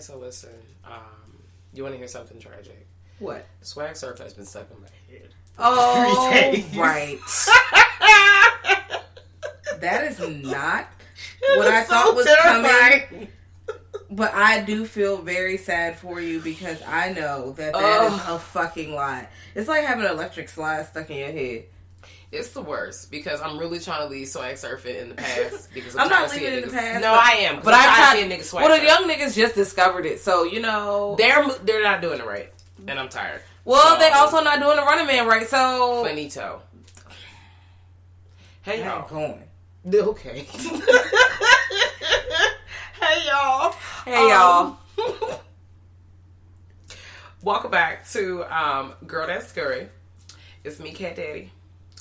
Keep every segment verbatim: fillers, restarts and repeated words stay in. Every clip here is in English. So listen, um, you want to hear something tragic? What? Swag Surf has been stuck in my head. Oh, right. That is not it what I so thought was terrifying. Coming. But I do feel very sad for you because I know that that oh. is a fucking lot. It's like having an electric slide stuck in your head. It's the worst because I'm really trying to leave swag surfing in the past. Because I'm, I'm not leaving it in the past. No, I am. But I'm trying to see a nigga swag. Well, the young niggas just discovered it, so you know they're they're not doing it right, and I'm tired. Well, so, they also not doing the running man right, so finito. Hey I y'all, going okay? Hey y'all, hey um, y'all. Welcome back to um, Girl That's Scary. It's me, Cat Daddy.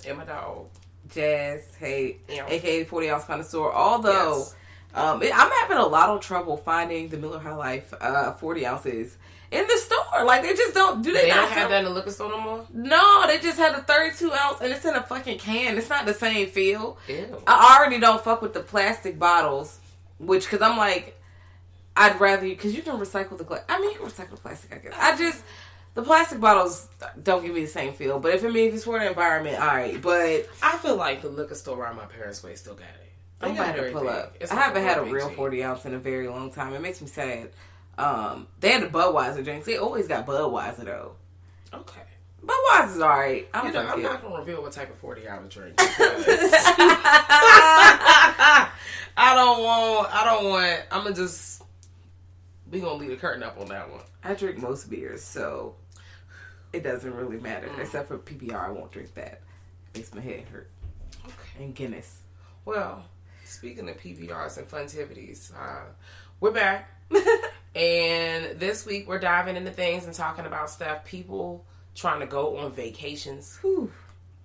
And my dog. Jazz, hey, yeah. A K A forty ounce connoisseur. Although, yes. um, it, I'm having a lot of trouble finding the Miller High Life uh, forty ounces in the store. Like, they just don't, do they, they not don't have that in the liquor store no more? No, they just had a thirty-two ounce and it's in a fucking can. It's not the same feel. Ew. I already don't fuck with the plastic bottles, which, because I'm like, I'd rather, because you can recycle the glass. I mean, you can recycle the plastic, I guess. I just... The plastic bottles don't give me the same feel, but if it means it's for the environment, all right. But I feel like the liquor store around my parents' way still got it. They I'm about to pull up. It's I like haven't had a real forty ounce in a very long time. It makes me sad. Um, they had the Budweiser drinks. They always got Budweiser though. Okay, Budweiser's all right. I'm, you know, I'm not gonna reveal what type of forty ounce drink. I don't want. I don't want. I'm gonna just. We gonna leave the curtain up on that one. I drink most beers, so. It doesn't really matter. Mm. Except for P B R, I won't drink that. It makes my head hurt. Okay. And Guinness. Well, speaking of P B Rs and funtivities, uh, we're back. And this week we're diving into things and talking about stuff. People trying to go on vacations. Whew.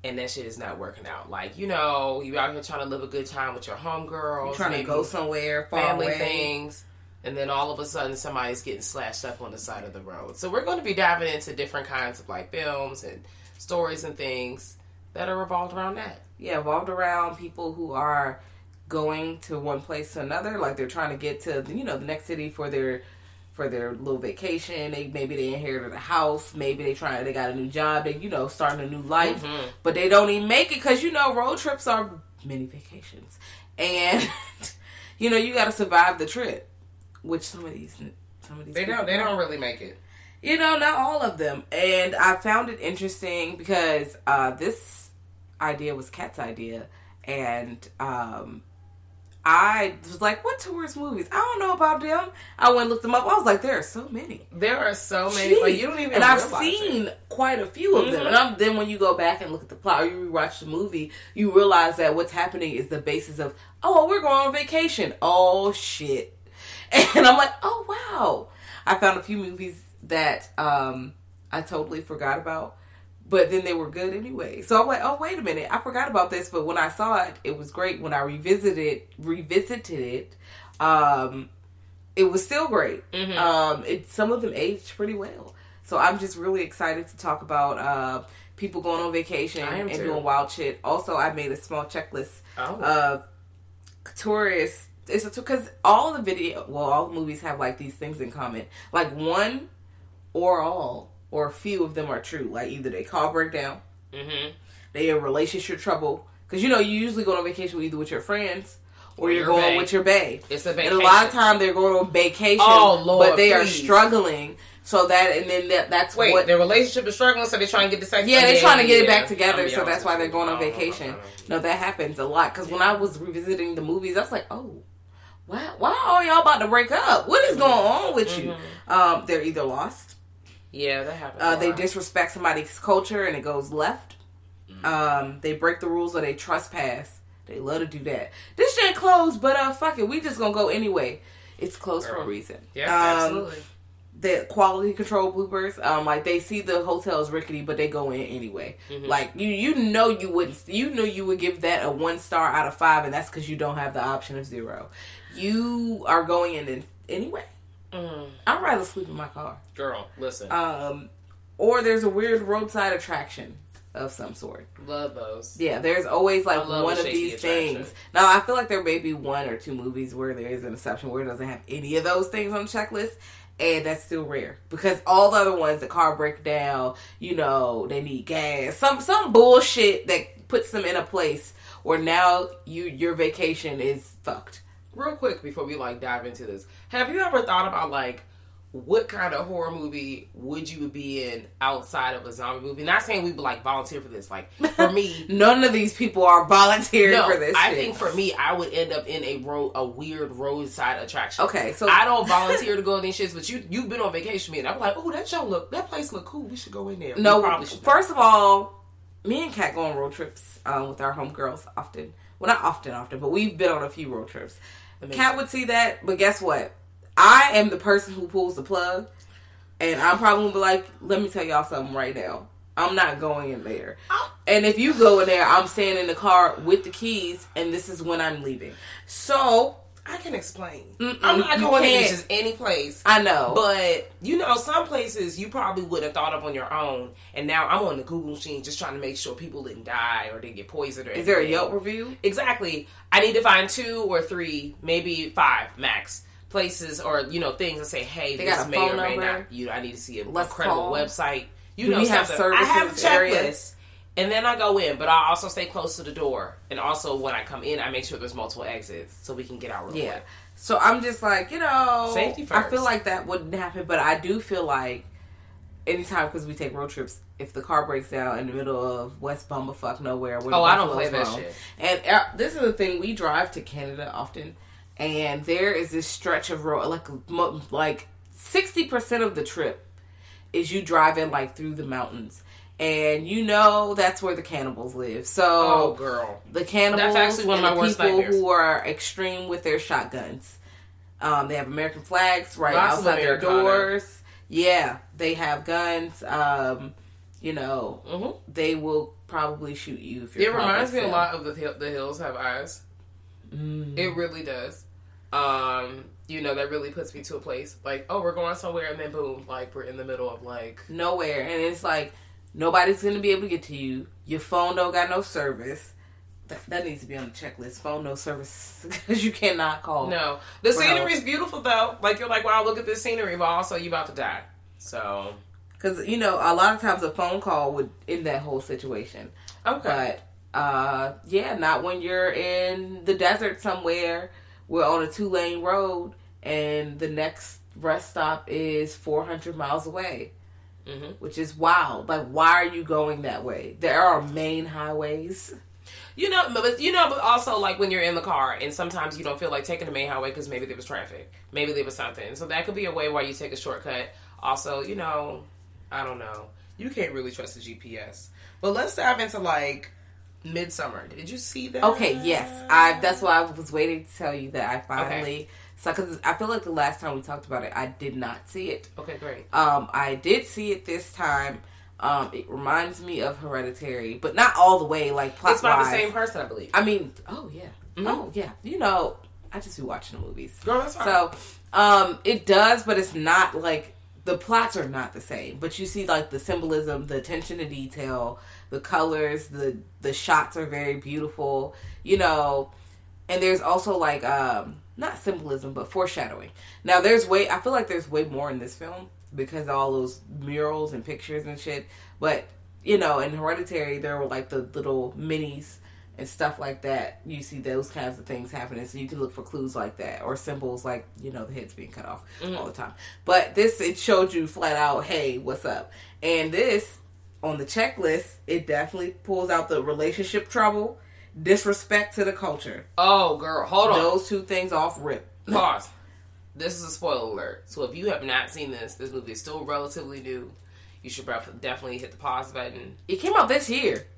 And that shit is not working out. Like, you know, you out here trying to live a good time with your homegirls. You're trying maybe to go somewhere, far family away. Things. And then all of a sudden, somebody's getting slashed up on the side of the road. So we're going to be diving into different kinds of, like, films and stories and things that are revolved around that. Yeah, revolved around people who are going to one place to another. Like, they're trying to get to, you know, the next city for their for their little vacation. They Maybe they inherited a house. Maybe they trying they got a new job. They, you know, starting a new life. Mm-hmm. But they don't even make it because, you know, road trips are mini vacations. And, you know, you got to survive the trip. Which some of these, some of these they don't, they don't really make it. You know, not all of them. And I found it interesting because uh, this idea was Kat's idea, and um, I was like, "What tourist movies? I don't know about them." I went and looked them up. I was like, "There are so many. There are so many. Jeez. Like you don't even." And I've seen it. Quite a few of mm-hmm. them. And I'm, then when you go back and look at the plot, or you rewatch the movie, you realize that what's happening is the basis of, "Oh, we're going on vacation. Oh shit." And I'm like, oh, wow. I found a few movies that um, I totally forgot about But then they were good anyway. So I'm like, oh, wait a minute. I forgot about this. But when I saw it, it was great. When I revisited revisited it, um, it was still great. Mm-hmm. Um, it, some of them aged pretty well. So I'm just really excited to talk about uh, people going on vacation and too. doing wild shit. Also, I made a small checklist oh. of tourists. It's because all the video, well, all the movies have like these things in common. Like one or all. Or a few of them are true. Like, either they car breakdown, mm-hmm. they in relationship trouble. Because, you know, you usually go on vacation either with your friends or, or you're your going bae. with your bae. It's a vacation. And a lot of time they're going on vacation. Oh, Lord, But they please. are struggling. So that, and then that, that's Wait, what... Wait, their relationship is struggling, so they're trying to get the sex Yeah, they're trying to get it back together, so that's why they're going on vacation. No, that happens a lot. Because yeah. when I was revisiting the movies, I was like, oh, why, why are y'all about to break up? What is going on with mm-hmm. you? Um, they're either lost. Yeah, that happens. Uh, they disrespect somebody's culture and it goes left. Mm-hmm. Um, they break the rules or they trespass. They love to do that. This shit closed, but uh, fuck it, we just gonna go anyway. It's closed Girl. for a reason. Yeah, um, absolutely. The quality control bloopers, um, like they see the hotel's rickety, but they go in anyway. Mm-hmm. Like you, you know you wouldn't. You know you would give that a one star out of five, and that's because you don't have the option of zero. You are going in, in anyway. Mm. I'd rather sleep in my car. Girl, listen. Um, or there's a weird roadside attraction of some sort. Love those. Yeah, there's always like one of these attraction. things. Now, I feel like there may be one or two movies where there is an exception where it doesn't have any of those things on the checklist. And that's still rare. Because all the other ones, the car breakdown, you know, they need gas. Some some bullshit that puts them in a place where now you your vacation is fucked. Real quick before we like dive into this, have you ever thought about like what kind of horror movie would you be in outside of a zombie movie? Not saying we would like volunteer for this. Like for me, none of these people are volunteering no, for this. I shit. think for me, I would end up in a road, a weird roadside attraction. Okay, so I don't volunteer to go in these shits. But you, you've been on vacation, me, and I'm like, oh, that show look, that place look cool. We should go in there. No, we probably should first of all, me and Kat go on road trips um, with our homegirls often. Well, not often, often, but we've been on a few road trips. Amazing. Kat would see that, but guess what? I am the person who pulls the plug, and I'm probably going to be like, let me tell y'all something right now. I'm not going in there. Oh. And if you go in there, I'm staying in the car with the keys, and this is when I'm leaving. So... I can explain. Mm-mm, I'm not going to just any place. I know. But, you know, some places you probably would have thought of on your own. And now I'm on the Google machine just trying to make sure people didn't die or didn't get poisoned. Or Is anything. there a Yelp review? Exactly. I need to find two or three, maybe five max places or, you know, things that say, hey, they this may or may number. not. You know, I need to see an Let's incredible call. website. You Do know, we have services. I have a checklist. And then I go in, but I also stay close to the door. And also, when I come in, I make sure there's multiple exits so we can get out real quick. Yeah. So I'm just like, you know, safety first. I feel like that wouldn't happen, but I do feel like anytime, because we take road trips, if the car breaks down in the middle of West Bumblefuck nowhere, we're oh, I don't play that shit. And uh, this is the thing, we drive to Canada often, and there is this stretch of road, like like sixty percent of the trip is you driving like through the mountains. And you know that's where the cannibals live. So, oh, girl. the cannibals that's actually one of my worst nightmares. And the people who are extreme with their shotguns. Um, they have American flags right Lots outside their doors. Yeah, they have guns. Um, you know, mm-hmm. they will probably shoot you if you're. It reminds me a lot of the hill, the Hills Have Eyes. Mm. It really does. Um, you know, that really puts me to a place like, oh, we're going somewhere, and then boom, like we're in the middle of like nowhere, and it's like. Nobody's going to be able to get to you. Your phone don't got no service. That, that needs to be on the checklist. Phone no service because you cannot call. No. The scenery is beautiful, though. Like, you're like, wow, look at this scenery, but also you about to die. So. Because, you know, a lot of times a phone call would end that whole situation. Okay. But, uh, yeah, not when you're in the desert somewhere. We're on a two-lane road, and the next rest stop is four hundred miles away. Mm-hmm. Which is wild. Like, why are you going that way? There are main highways. You know, but you know, but also, like, when you're in the car, and sometimes you don't feel like taking the main highway because maybe there was traffic. Maybe there was something. So that could be a way why you take a shortcut. Also, you know, I don't know. You can't really trust the G P S. But let's dive into, like, Midsommar. Did you see that? Okay, yes. I. That's why I was waiting to tell you that I finally... Okay. So, because I feel like the last time we talked about it, I did not see it. Okay, great. Um, I did see it this time. Um, it reminds me of Hereditary, but not all the way, like, plot-wise. It's by the same person, I believe. I mean, oh, yeah. Mm-hmm. Oh, yeah. You know, I just be watching the movies. Girl, that's fine. So, um, it does, but it's not, like, the plots are not the same. But you see, like, the symbolism, the attention to detail, the colors, the, the shots are very beautiful, you know. And there's also, like, um, not symbolism, but foreshadowing. Now, there's way, I feel like there's way more in this film. Because of all those murals and pictures and shit. But, you know, in Hereditary, there were, like, the little minis and stuff like that. You see those kinds of things happening. So you can look for clues like that. Or symbols like, you know, the head's being cut off mm-hmm. all the time. But this, it showed you flat out, hey, what's up? And this, on the checklist, it definitely pulls out the relationship trouble, disrespect to the culture. Oh, girl, hold on. Those two things off rip. Pause. This is a spoiler alert. So if you have not seen this, this movie is still relatively new. You should definitely hit the pause button. It came out this year.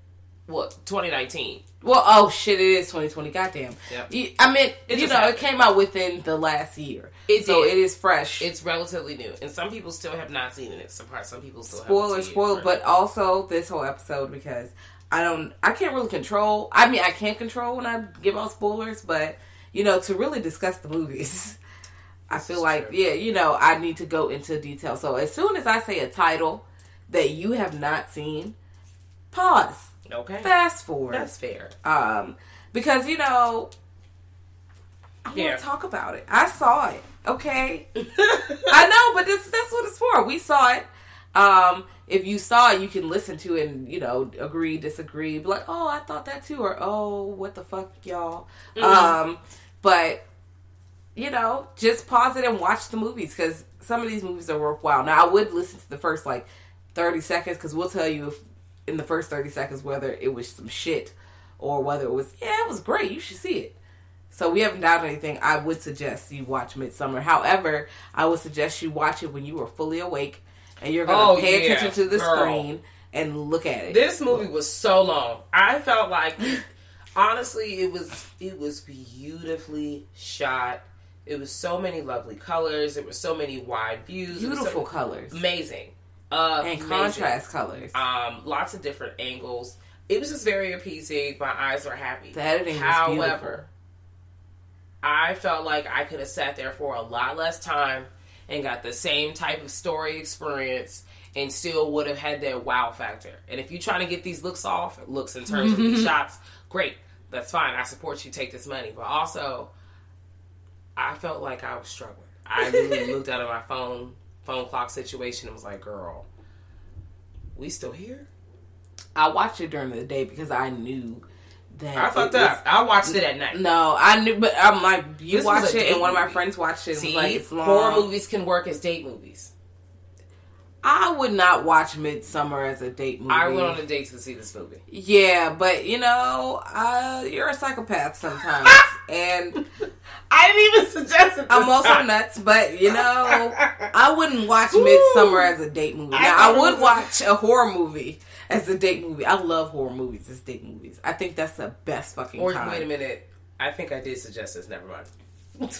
What? twenty nineteen. Well, oh shit, it is twenty twenty. Goddamn. Yep. I mean, it you know, happened. It came out within the last year. It so did. It is fresh. It's relatively new. And some people still have not seen it. Some parts, some people still spoiler, haven't seen spoiled, it. Spoiler, spoiled, but also this whole episode because I don't, I can't really control. I mean, I can't control when I give out spoilers, but, you know, to really discuss the movies. I feel like, yeah, you know, I need to go into detail. So as soon as I say a title that you have not seen, pause. Okay. Fast forward. That's fair. Um, because, you know, I yeah. want to talk about it. I saw it. Okay. I know, but this, that's what it's for. We saw it. Um, if you saw it, you can listen to it and, you know, agree, disagree. Be like, oh, I thought that too. Or, oh, what the fuck, y'all. Mm-hmm. Um, but... You know, just pause it and watch the movies because some of these movies are worthwhile. Now, I would listen to the first, like, thirty seconds because we'll tell you if, in the first thirty seconds whether it was some shit or whether it was, yeah, it was great. You should see it. So, we haven't done anything. I would suggest you watch Midsommar. However, I would suggest you watch it when you are fully awake and you're going to oh, pay yeah, attention to the girl. Screen and look at it. This movie was so long. I felt like, honestly, it was it was beautifully shot. It was so many lovely colors. There were so many wide views. Beautiful so colors. Amazing. Uh, and amazing. Contrast colors. Um, lots of different angles. It was just very appeasing. My eyes were happy. The editing However, was beautiful. I felt like I could have sat there for a lot less time and got the same type of story experience and still would have had that wow factor. And if you're trying to get these looks off, looks in terms of these shots, great. That's fine. I support you. Take this money. But also... I felt like I was struggling. I really looked out of my phone, phone clock situation and was like, girl, we still here? I watched it during the day because I knew that. I fucked was, up. I watched it at night. No, I knew, but I'm like, you this watched it and one movie. Of my friends watched it. And See, was like, it's long. Horror movies can work as date movies. I would not watch Midsommar as a date movie. I went on a date to see this movie. Yeah, but, you know, uh, you're a psychopath sometimes. And I didn't even suggest it. I'm also time. Nuts, but, you know, I wouldn't watch Midsommar as a date movie. Now, I, I would watch a horror movie as a date movie. I love horror movies as date movies. I think that's the best fucking or, time. Wait a minute. I think I did suggest this. Never mind.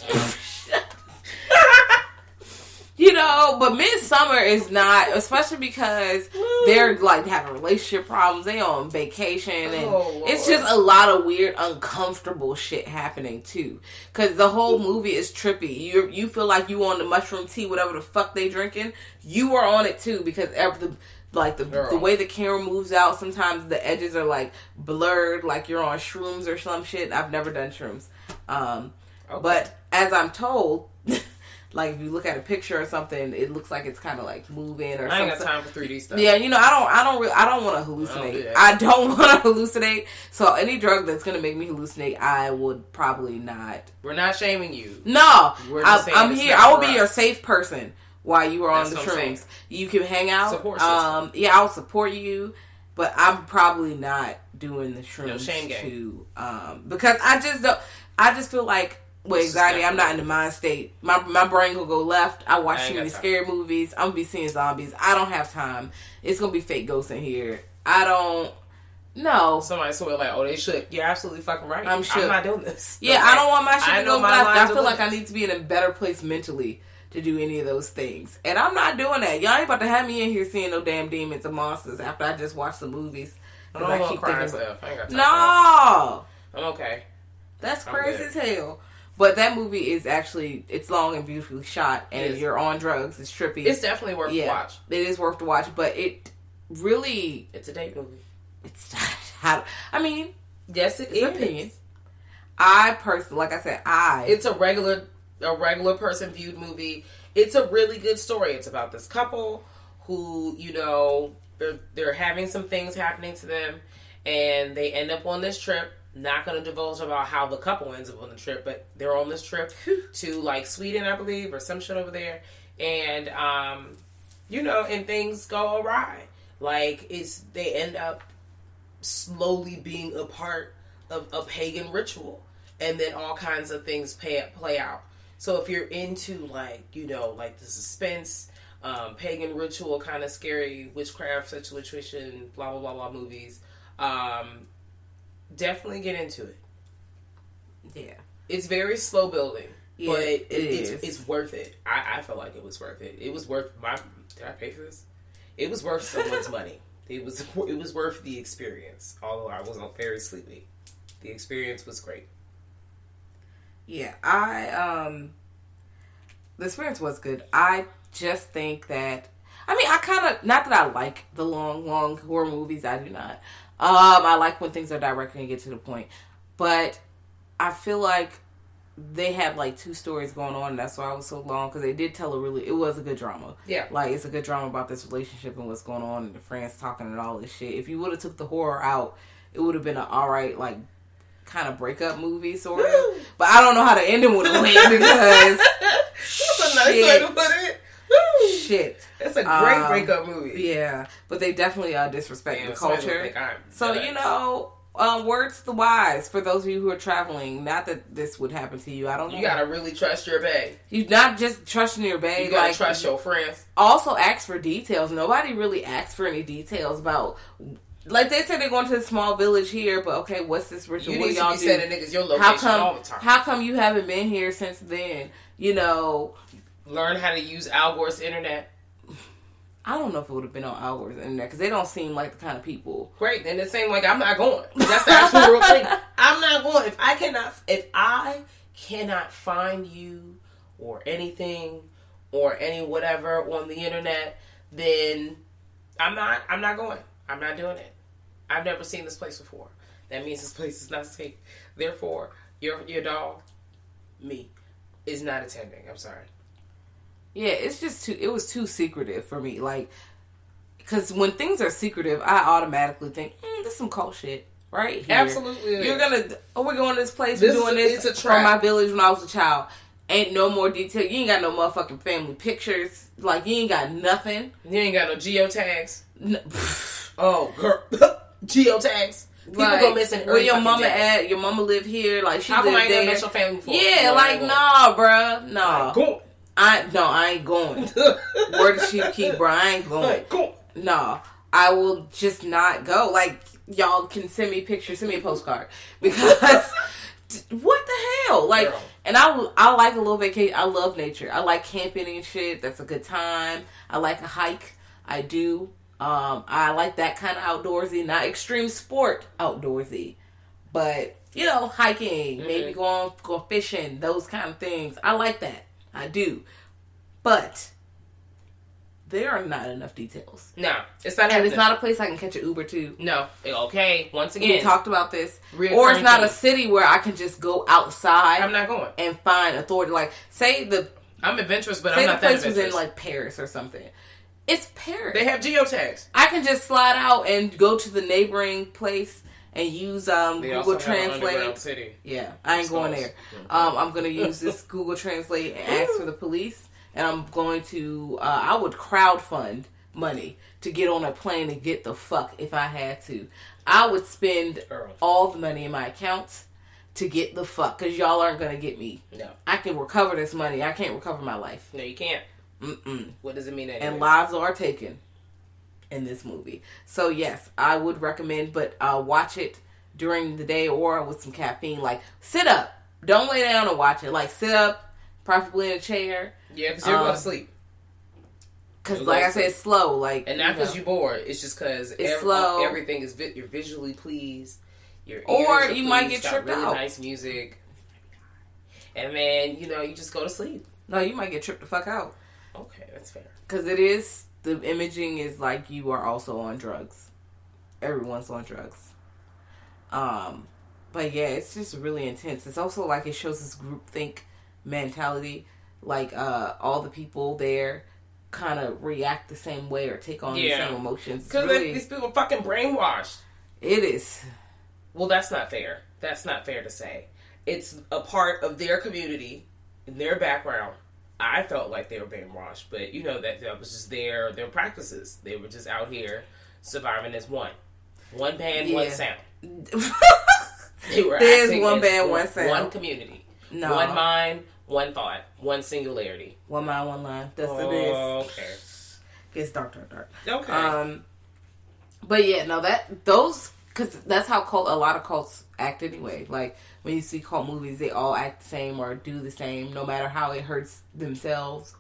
You know, but Midsommar is not, especially because they're, like, having relationship problems. They on vacation, and oh, it's just a lot of weird, uncomfortable shit happening, too. Because the whole movie is trippy. You you feel like you on the mushroom tea, whatever the fuck they drinking. You are on it, too, because every, like, the, the way the camera moves out, sometimes the edges are, like, blurred, like you're on shrooms or some shit. I've never done shrooms. Um, okay. But, as I'm told... Like, if you look at a picture or something, it looks like it's kind of, like, moving or something. I ain't something. got time for three D stuff. Yeah, you know, I don't I don't, re- I don't want to hallucinate. I don't, do don't want to hallucinate. So, any drug that's going to make me hallucinate, I would probably not. We're not shaming you. No. We're I, I'm here. I will be your safe person while you are on the shrooms. You can hang out. Support um, system. Yeah, I'll support you. But I'm probably not doing the shrooms. No shame game. Too, um, because I just don't... I just feel like... With anxiety, I'm not in the mind state. My my brain will go left. I watch too many scary movies. I'm going to be seeing zombies. I don't have time. It's going to be fake ghosts in here. I don't... No. Somebody swear like, oh, they shook. You're absolutely fucking right. I'm shook. I'm not doing this. Yeah, okay. I don't want my shit to go left. I feel like I need to be in a better place mentally to do any of those things. And I'm not doing that. Y'all ain't about to have me in here seeing no damn demons and monsters after I just watch the movies. I'm I keep crying thinking, stuff. I ain't got no! I'm okay. That's I'm crazy good. as hell. But that movie is actually, it's long and beautifully shot, and you're on drugs. It's trippy. It's definitely worth yeah, to watch. It is worth to watch, but it really... It's a date movie. It's not... I mean... Yes, it is. Opinion. I personally, like I said, I... It's a regular, a regular person viewed movie. It's a really good story. It's about this couple who, you know, they're, they're having some things happening to them, and they end up on this trip. Not going to divulge about how the couple ends up on the trip, but they're on this trip to, like, Sweden, I believe, or some shit over there. And, um, you know, and things go awry. Like, it's, they end up slowly being a part of a pagan ritual. And then all kinds of things pay, play out. So if you're into, like, you know, like the suspense, um, pagan ritual, kind of scary witchcraft situation, blah, blah, blah, blah movies, um... definitely get into it. Yeah. It's very slow building. Yeah, but it, it is. It's, it's worth it. I, I felt like it was worth it. It was worth my... Did I pay for this? It was worth someone's money. It was it was worth the experience. Although I wasn't very sleepy. The experience was great. Yeah. I... um The experience was good. I just think that... I mean, I kind of... Not that I like the long, long horror movies. I do not... Um, I like when things are direct and get to the point. But I feel like they had, like, two stories going on. And that's why it was so long. Because they did tell a really... It was a good drama. Yeah. Like, it's a good drama about this relationship and what's going on. And the friends talking and all this shit. If you would have took the horror out, it would have been an alright, like, kind of breakup movie, sort of. But I don't know how the ending would have went because... That's a nice shit. way to put it. Shit. That's a great um, breakup movie. Yeah. But they definitely uh, disrespect the culture. So, you know, um, words to the wise for those of you who are traveling. Not that this would happen to you. I don't know. You gotta really trust your bae. You not just trusting your bae. You gotta like, trust your friends. Also ask for details. Nobody really asks for any details about... Like, they said they're going to a small village here, but okay, what's this ritual? You need y'all to be sending niggas your location how come, all the time. How come you haven't been here since then? You know... Learn how to use Al Gore's internet. I don't know if it would have been on Al Gore's internet because they don't seem like the kind of people. Great, then it seemed like I'm not going. That's the actual real thing. I'm not going. If I cannot, if I cannot find you or anything or any whatever on the internet, then I'm not. I'm not going. I'm not doing it. I've never seen this place before. That means this place is not safe. Therefore, your your dog, me, is not attending. I'm sorry. Yeah, it's just too, it was too secretive for me. Like, because when things are secretive, I automatically think, mm, this is some cold shit right here. Absolutely. You're going to, oh, we're going to this place, this we're doing is, this from my village when I was a child. Ain't no more detail. You ain't got no motherfucking family pictures. Like, you ain't got nothing. You ain't got no geotags. No. Oh, girl. Geotags. People like, go missing. Where your mama at? Your mama live here. Like, she live there. I ain't never met your family before. Yeah, no, like, nah, bruh. Nah. Go. I no, I ain't going. Where did she keep, bro? I ain't going. No, I will just not go. Like, y'all can send me pictures, send me a postcard because what the hell? Like, Girl. and I I like a little vacation. I love nature. I like camping and shit. That's a good time. I like a hike. I do. Um, I like that kind of outdoorsy, not extreme sport outdoorsy, but you know, hiking, mm-hmm. maybe going go fishing, those kind of things. I like that. I do. But there are not enough details. No. It's not happening. And it's not a place I can catch an Uber to. No. Okay. Once again. We talked about this. Or it's not a city where I can just go outside. I'm not going. And find authority. Like, say the... I'm adventurous, but I'm not that adventurous. Say the place was in, like, Paris or something. It's Paris. They have geotags. I can just slide out and go to the neighboring place and use um, Google Translate. City. Yeah, I ain't Skulls. going there. Um, I'm going to use this Google Translate and ask for the police. And I'm going to, uh, I would crowdfund money to get on a plane and get the fuck if I had to. I would spend Girl. all the money in my accounts to get the fuck. Because y'all aren't going to get me. No. I can recover this money. I can't recover my life. No, you can't. Mm-mm. What does it mean anyway? And lives are taken. In this movie. So yes, I would recommend, but uh, watch it during the day or with some caffeine. Like, sit up. Don't lay down and watch it. Like, sit up, preferably in a chair. Yeah, because you're um, going to sleep. Because, like I said, it's slow. Like, and not because you know. you're bored. It's just because every, uh, everything is... Vi- you're visually pleased. Your or you pleased, might get tripped really out. Nice music. And, man, you know, you just go to sleep. No, you might get tripped the fuck out. Okay, that's fair. Because it is... The imaging is like you are also on drugs. Everyone's on drugs. Um, but, yeah, it's just really intense. It's also like it shows this groupthink mentality. Like, uh, all the people there... kind of react the same way or take on yeah. the same emotions. Because really, these people are fucking brainwashed. It is. Well, that's not fair. That's not fair to say. It's a part of their community and their background. I felt like they were brainwashed, but you know that that was just their their practices. They were just out here surviving as one. One band, yeah. one sound. They were There's acting one band, one, one sound. One community. No. One mind, one thought, one singularity. One mind, one line. That's what it is. Oh, okay. Gets dark, dark, dark. Okay. Um, but yeah, no, that, those, because that's how cult, a lot of cults act anyway. Like, when you see cult movies, they all act the same or do the same, no matter how it hurts themselves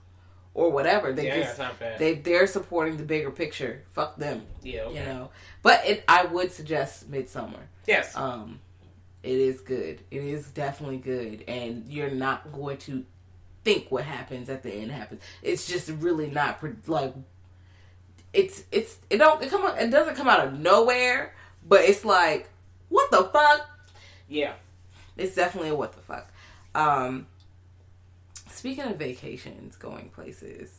or whatever. They yeah, just, not bad. They, they're supporting the bigger picture. Fuck them. Yeah, okay. You know? But it, I would suggest Midsommar. Yes. Um, It is good. It is definitely good. And you're not going to think what happens at the end happens. It's just really not, pre- like, it's, it's, it don't, it come out, it doesn't come out of nowhere, but it's like, what the fuck? Yeah. It's definitely a what the fuck. Um, speaking of vacations, going places.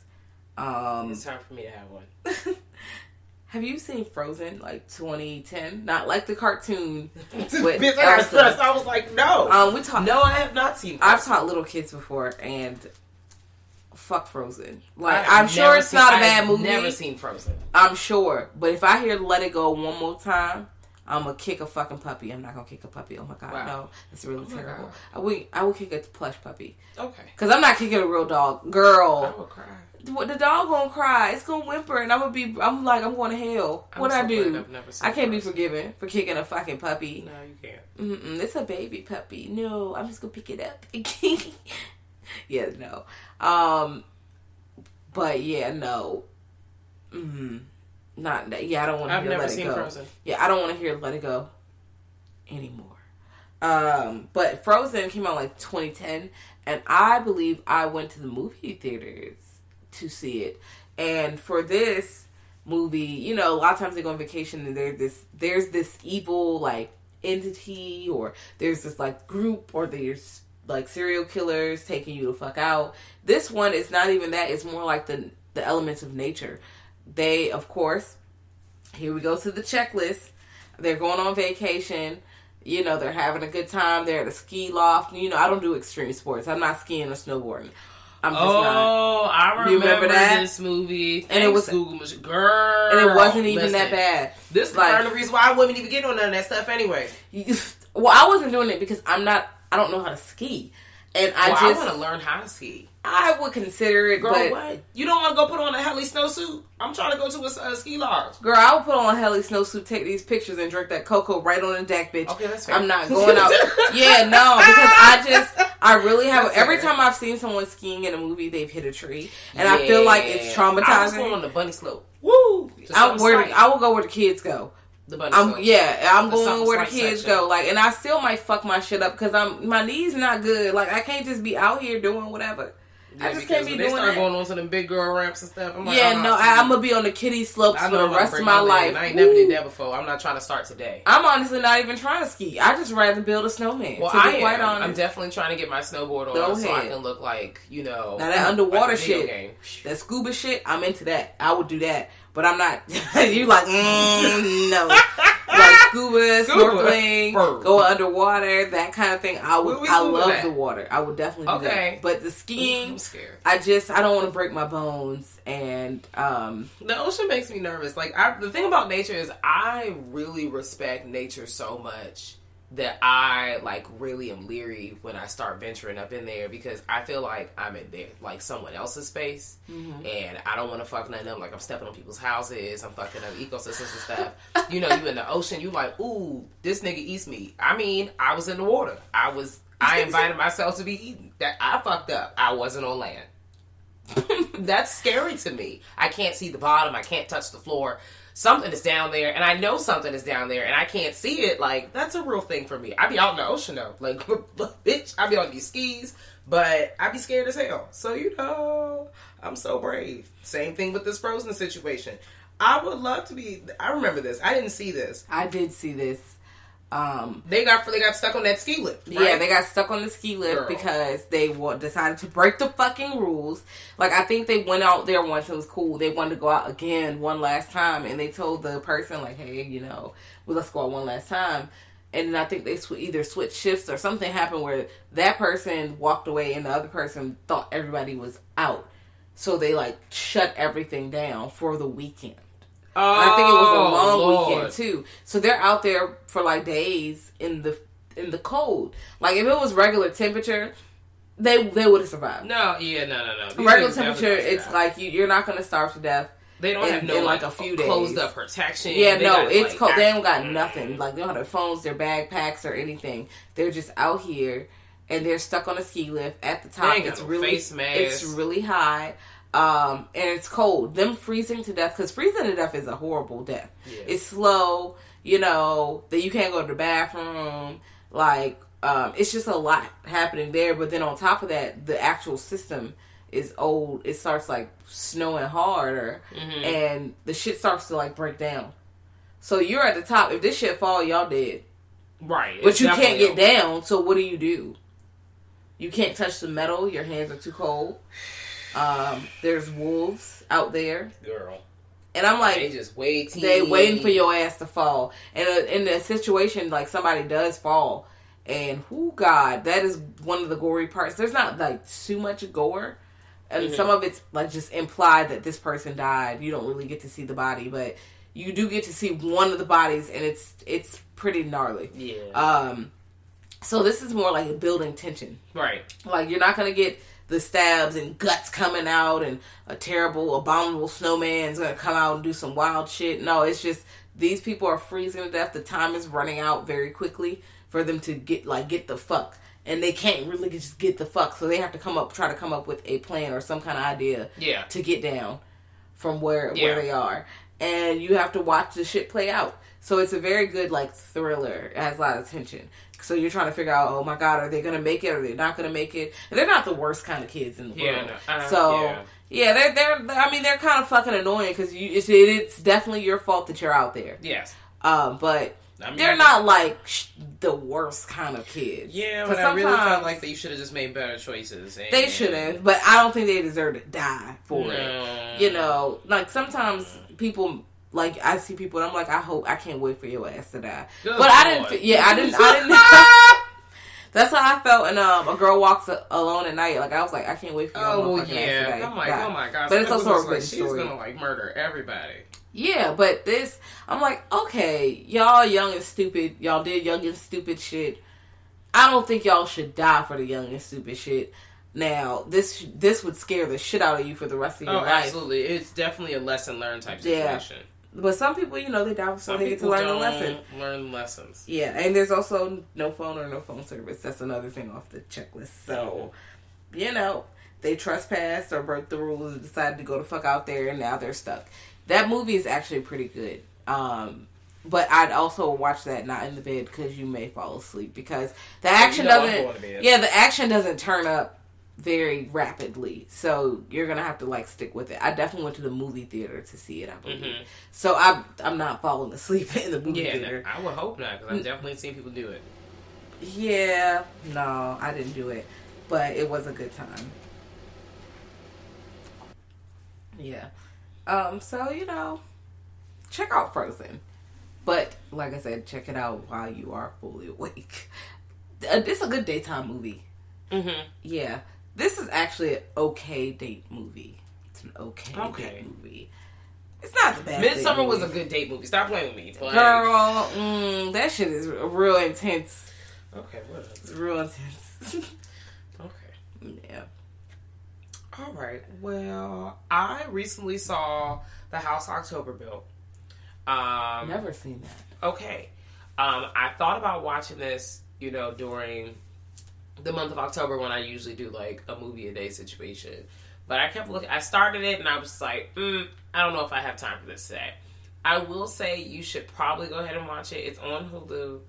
Um, it's time for me to have one. Have you seen Frozen, like, twenty ten? Not like the cartoon with Elsa. I was like, no. Um, we talk, no, I have not seen Frozen. I've taught little kids before, and fuck Frozen. Like, I'm sure it's seen, not a bad movie. I've never seen Frozen. I'm sure. But if I hear Let It Go one more time, I'm going to kick a fucking puppy. I'm not going to kick a puppy. Oh, my God. Wow. No. It's really oh terrible. I will, I will kick a plush puppy. Okay. Because I'm not kicking a real dog. Girl. I will cry. The dog gonna cry. It's gonna whimper, and I'm gonna be. I'm like, I'm going to hell. I'm what so I do? I can't be forgiven for kicking a fucking puppy. No, you can't. Mm-mm, it's a baby puppy. No, I'm just gonna pick it up. yeah, no. Um, but yeah, no. Mm-hmm. Not. Yeah, I don't want to hear Let It Go. Frozen. Yeah, I don't want to hear Let It Go anymore. Um, but Frozen came out like twenty ten, and I believe I went to the movie theaters to see it. And for this movie, you know, a lot of times they go on vacation and there's this there's this evil like entity, or there's this like group, or there's like serial killers taking you the fuck out. This one is not even that. It's more like the the elements of nature. They, of course, here we go to the checklist. They're going on vacation. You know, they're having a good time. They're at a ski loft. You know, I don't do extreme sports. I'm not skiing or snowboarding. I'm just oh, not. I remember, you remember that? This movie. Thanks, and it was Google Machine. Girl. And it wasn't even listen, that bad. This is like, part of the reason why I wouldn't even get on none of that stuff anyway. Well, I wasn't doing it because I'm not, I don't know how to ski. And I well, just. I want to learn how to ski. I would consider it, girl, but. What? You don't want to go put on a heli snowsuit? I'm trying to go to a, a ski lodge. Girl, I would put on a heli snowsuit, take these pictures, and drink that cocoa right on the deck, bitch. Okay, that's fair. I'm not going out. Yeah, no, because I just. I really have. That's every fair. Time I've seen someone skiing in a movie, they've hit a tree, and yeah. I feel like it's traumatizing. I was going on the bunny slope. Woo! I where I will go where the kids go. The bunny I'm, slope. Yeah, I'm the going where the kids section. Go. Like, and I still might fuck my shit up because I'm my knees not good. Like, I can't just be out here doing whatever. Yeah, I just can't be when doing. They start that. Going on to them big girl ramps and stuff. I'm like, yeah, I'm no, I, I'm gonna be on the kiddie slopes for the rest of my life. I ain't never did that before. I'm not trying to start today. I'm honestly not even trying to ski. I just rather build a snowman. Well, to I be quite am. Honest. I'm definitely trying to get my snowboard on Go so ahead. I can look like you know. Now that underwater like shit, game. That scuba shit, I'm into that. I would do that, but I'm not. You like mm, no. Like scuba, scuba, snorkeling, Burr. Go underwater, that kind of thing. I would, I love that? The water. I would definitely do okay. that. But the skiing, I'm scared. I just, I don't want to break my bones. And um, the ocean makes me nervous. Like I, the thing about nature is, I really respect nature so much that I like really am leery when I start venturing up in there because I feel like I'm in there, like someone else's space, mm-hmm. and I don't want to fuck nothing up. Like I'm stepping on people's houses, I'm fucking up ecosystems and stuff. You know, you in the ocean, you like, ooh, this nigga eats me. I mean, I was in the water. I was I invited myself to be eaten. That I fucked up. I wasn't on land. That's scary to me. I can't see the bottom. I can't touch the floor. Something is down there, and I know something is down there, and I can't see it. Like, that's a real thing for me. I be out in the ocean, though. Like, bitch, I be on these skis, but I be scared as hell. So, you know, I'm so brave. Same thing with this Frozen situation. I would love to be... I remember this. I didn't see this. I did see this. Um, they got they got stuck on that ski lift. Right? Yeah, they got stuck on the ski lift Girl. because they w- decided to break the fucking rules. Like, I think they went out there once. It was cool. They wanted to go out again one last time. And they told the person, like, hey, you know, well, let's go out one last time. And then I think they sw- either switched shifts or something happened where that person walked away and the other person thought everybody was out. So they, like, shut everything down for the weekend. Oh, I think it was a long Lord. weekend too. So they're out there for like days in the in the cold. Like if it was regular temperature, they they would have survived. No, yeah, no, no, no. These regular temperature, it's like you you're not gonna starve to death. They don't in, have no in like, like a few days. Closed up protection. Yeah, they no, got, it's like, cold. They don't got nothing. Like they don't have their phones, their backpacks, or anything. They're just out here and they're stuck on a ski lift at the top. They ain't it's got no really face mask. It's really high. Um, and it's cold. Them freezing to death, because freezing to death is a horrible death. Yes. It's slow, you know, that you can't go to the bathroom. Like, um, it's just a lot happening there. But then on top of that, the actual system is old. It starts, like, snowing harder. Mm-hmm. And the shit starts to, like, break down. So you're at the top. If this shit fall, y'all dead. Right. But you can't get over. down, so what do you do? You can't touch the metal. Your hands are too cold. Um, there's wolves out there, girl, and I'm like, they just waiting, they waiting for your ass to fall. And uh, in a situation like somebody does fall, and whoo, God, that is one of the gory parts. There's not like too much gore, and mm-hmm. some of it's like just implied that this person died. You don't really get to see the body, but you do get to see one of the bodies, and it's it's pretty gnarly. Yeah. Um. So this is more like building tension, right? Like you're not gonna get the stabs and guts coming out and a terrible, abominable snowman's gonna come out and do some wild shit. No, it's just these people are freezing to death. The time is running out very quickly for them to get like get the fuck. And they can't really just get the fuck. So they have to come up, try to come up with a plan or some kind of idea yeah. to get down from where yeah. where they are. And you have to watch the shit play out. So it's a very good like thriller. It has a lot of tension. So you're trying to figure out, oh my God, are they going to make it? Or they are not going to make it? And they're not the worst kind of kids in the yeah, world. No, uh, so, yeah, yeah they're, they're, I mean, they're kind of fucking annoying because you, it's, it's definitely your fault that you're out there. Yes. Um, but I mean, they're not like sh- the worst kind of kids. Yeah, but I really felt like that you should have just made better choices. And they should have, but I don't think they deserve to die for no. it. You know, like sometimes people... Like, I see people, and I'm like, I hope, I can't wait for your ass to die. Good but I didn't, Lord. yeah, I didn't, I didn't. That's how I felt. And um, A Girl Walks Alone at Night. Like, I was like, I can't wait for your oh, motherfucking yeah. ass to die. I'm like, die. Oh my God. But so it's also a like, she's story. Gonna, like, murder everybody. Yeah, but this, I'm like, okay, y'all young and stupid. Y'all did young and stupid shit. I don't think y'all should die for the young and stupid shit. Now, this this would scare the shit out of you for the rest of your oh, life. Oh, absolutely. It's definitely a lesson learned type situation. Yeah. But some people, you know, they die before they get to learn a lesson. Learn lessons. Yeah, and there's also no phone or no phone service. That's another thing off the checklist. So, you know, they trespassed or broke the rules and decided to go the fuck out there, and now they're stuck. That movie is actually pretty good. Um, but I'd also watch that not in the bed because you may fall asleep because the action doesn't. Yeah, the action doesn't turn up very rapidly, so you're gonna have to like stick with it. I definitely went to the movie theater to see it, I believe. Mm-hmm. So I'm I'm not falling asleep in the movie yeah, theater. I would hope not, because I've definitely seen people do it. Yeah, no, I didn't do it, but it was a good time. Yeah, um, so you know, check out Frozen, but like I said, check it out while you are fully awake. It's a good daytime movie. Mm-hmm. Yeah. This is actually an okay date movie. It's an okay, okay. date movie. It's not the bad Midsommar was a good date movie. Stop playing with me. Like... Girl, mm, that shit is real intense. Okay, what else? It's real intense. Okay. Yeah. All right. Well, I recently saw The House October Built. Um, Never seen that. Okay. Um, I thought about watching this, you know, during... the month of October when I usually do like a movie a day situation. But I kept looking. I started it and I was just like, mm, I don't know if I have time for this today. I will say you should probably go ahead and watch it. It's on Hulu.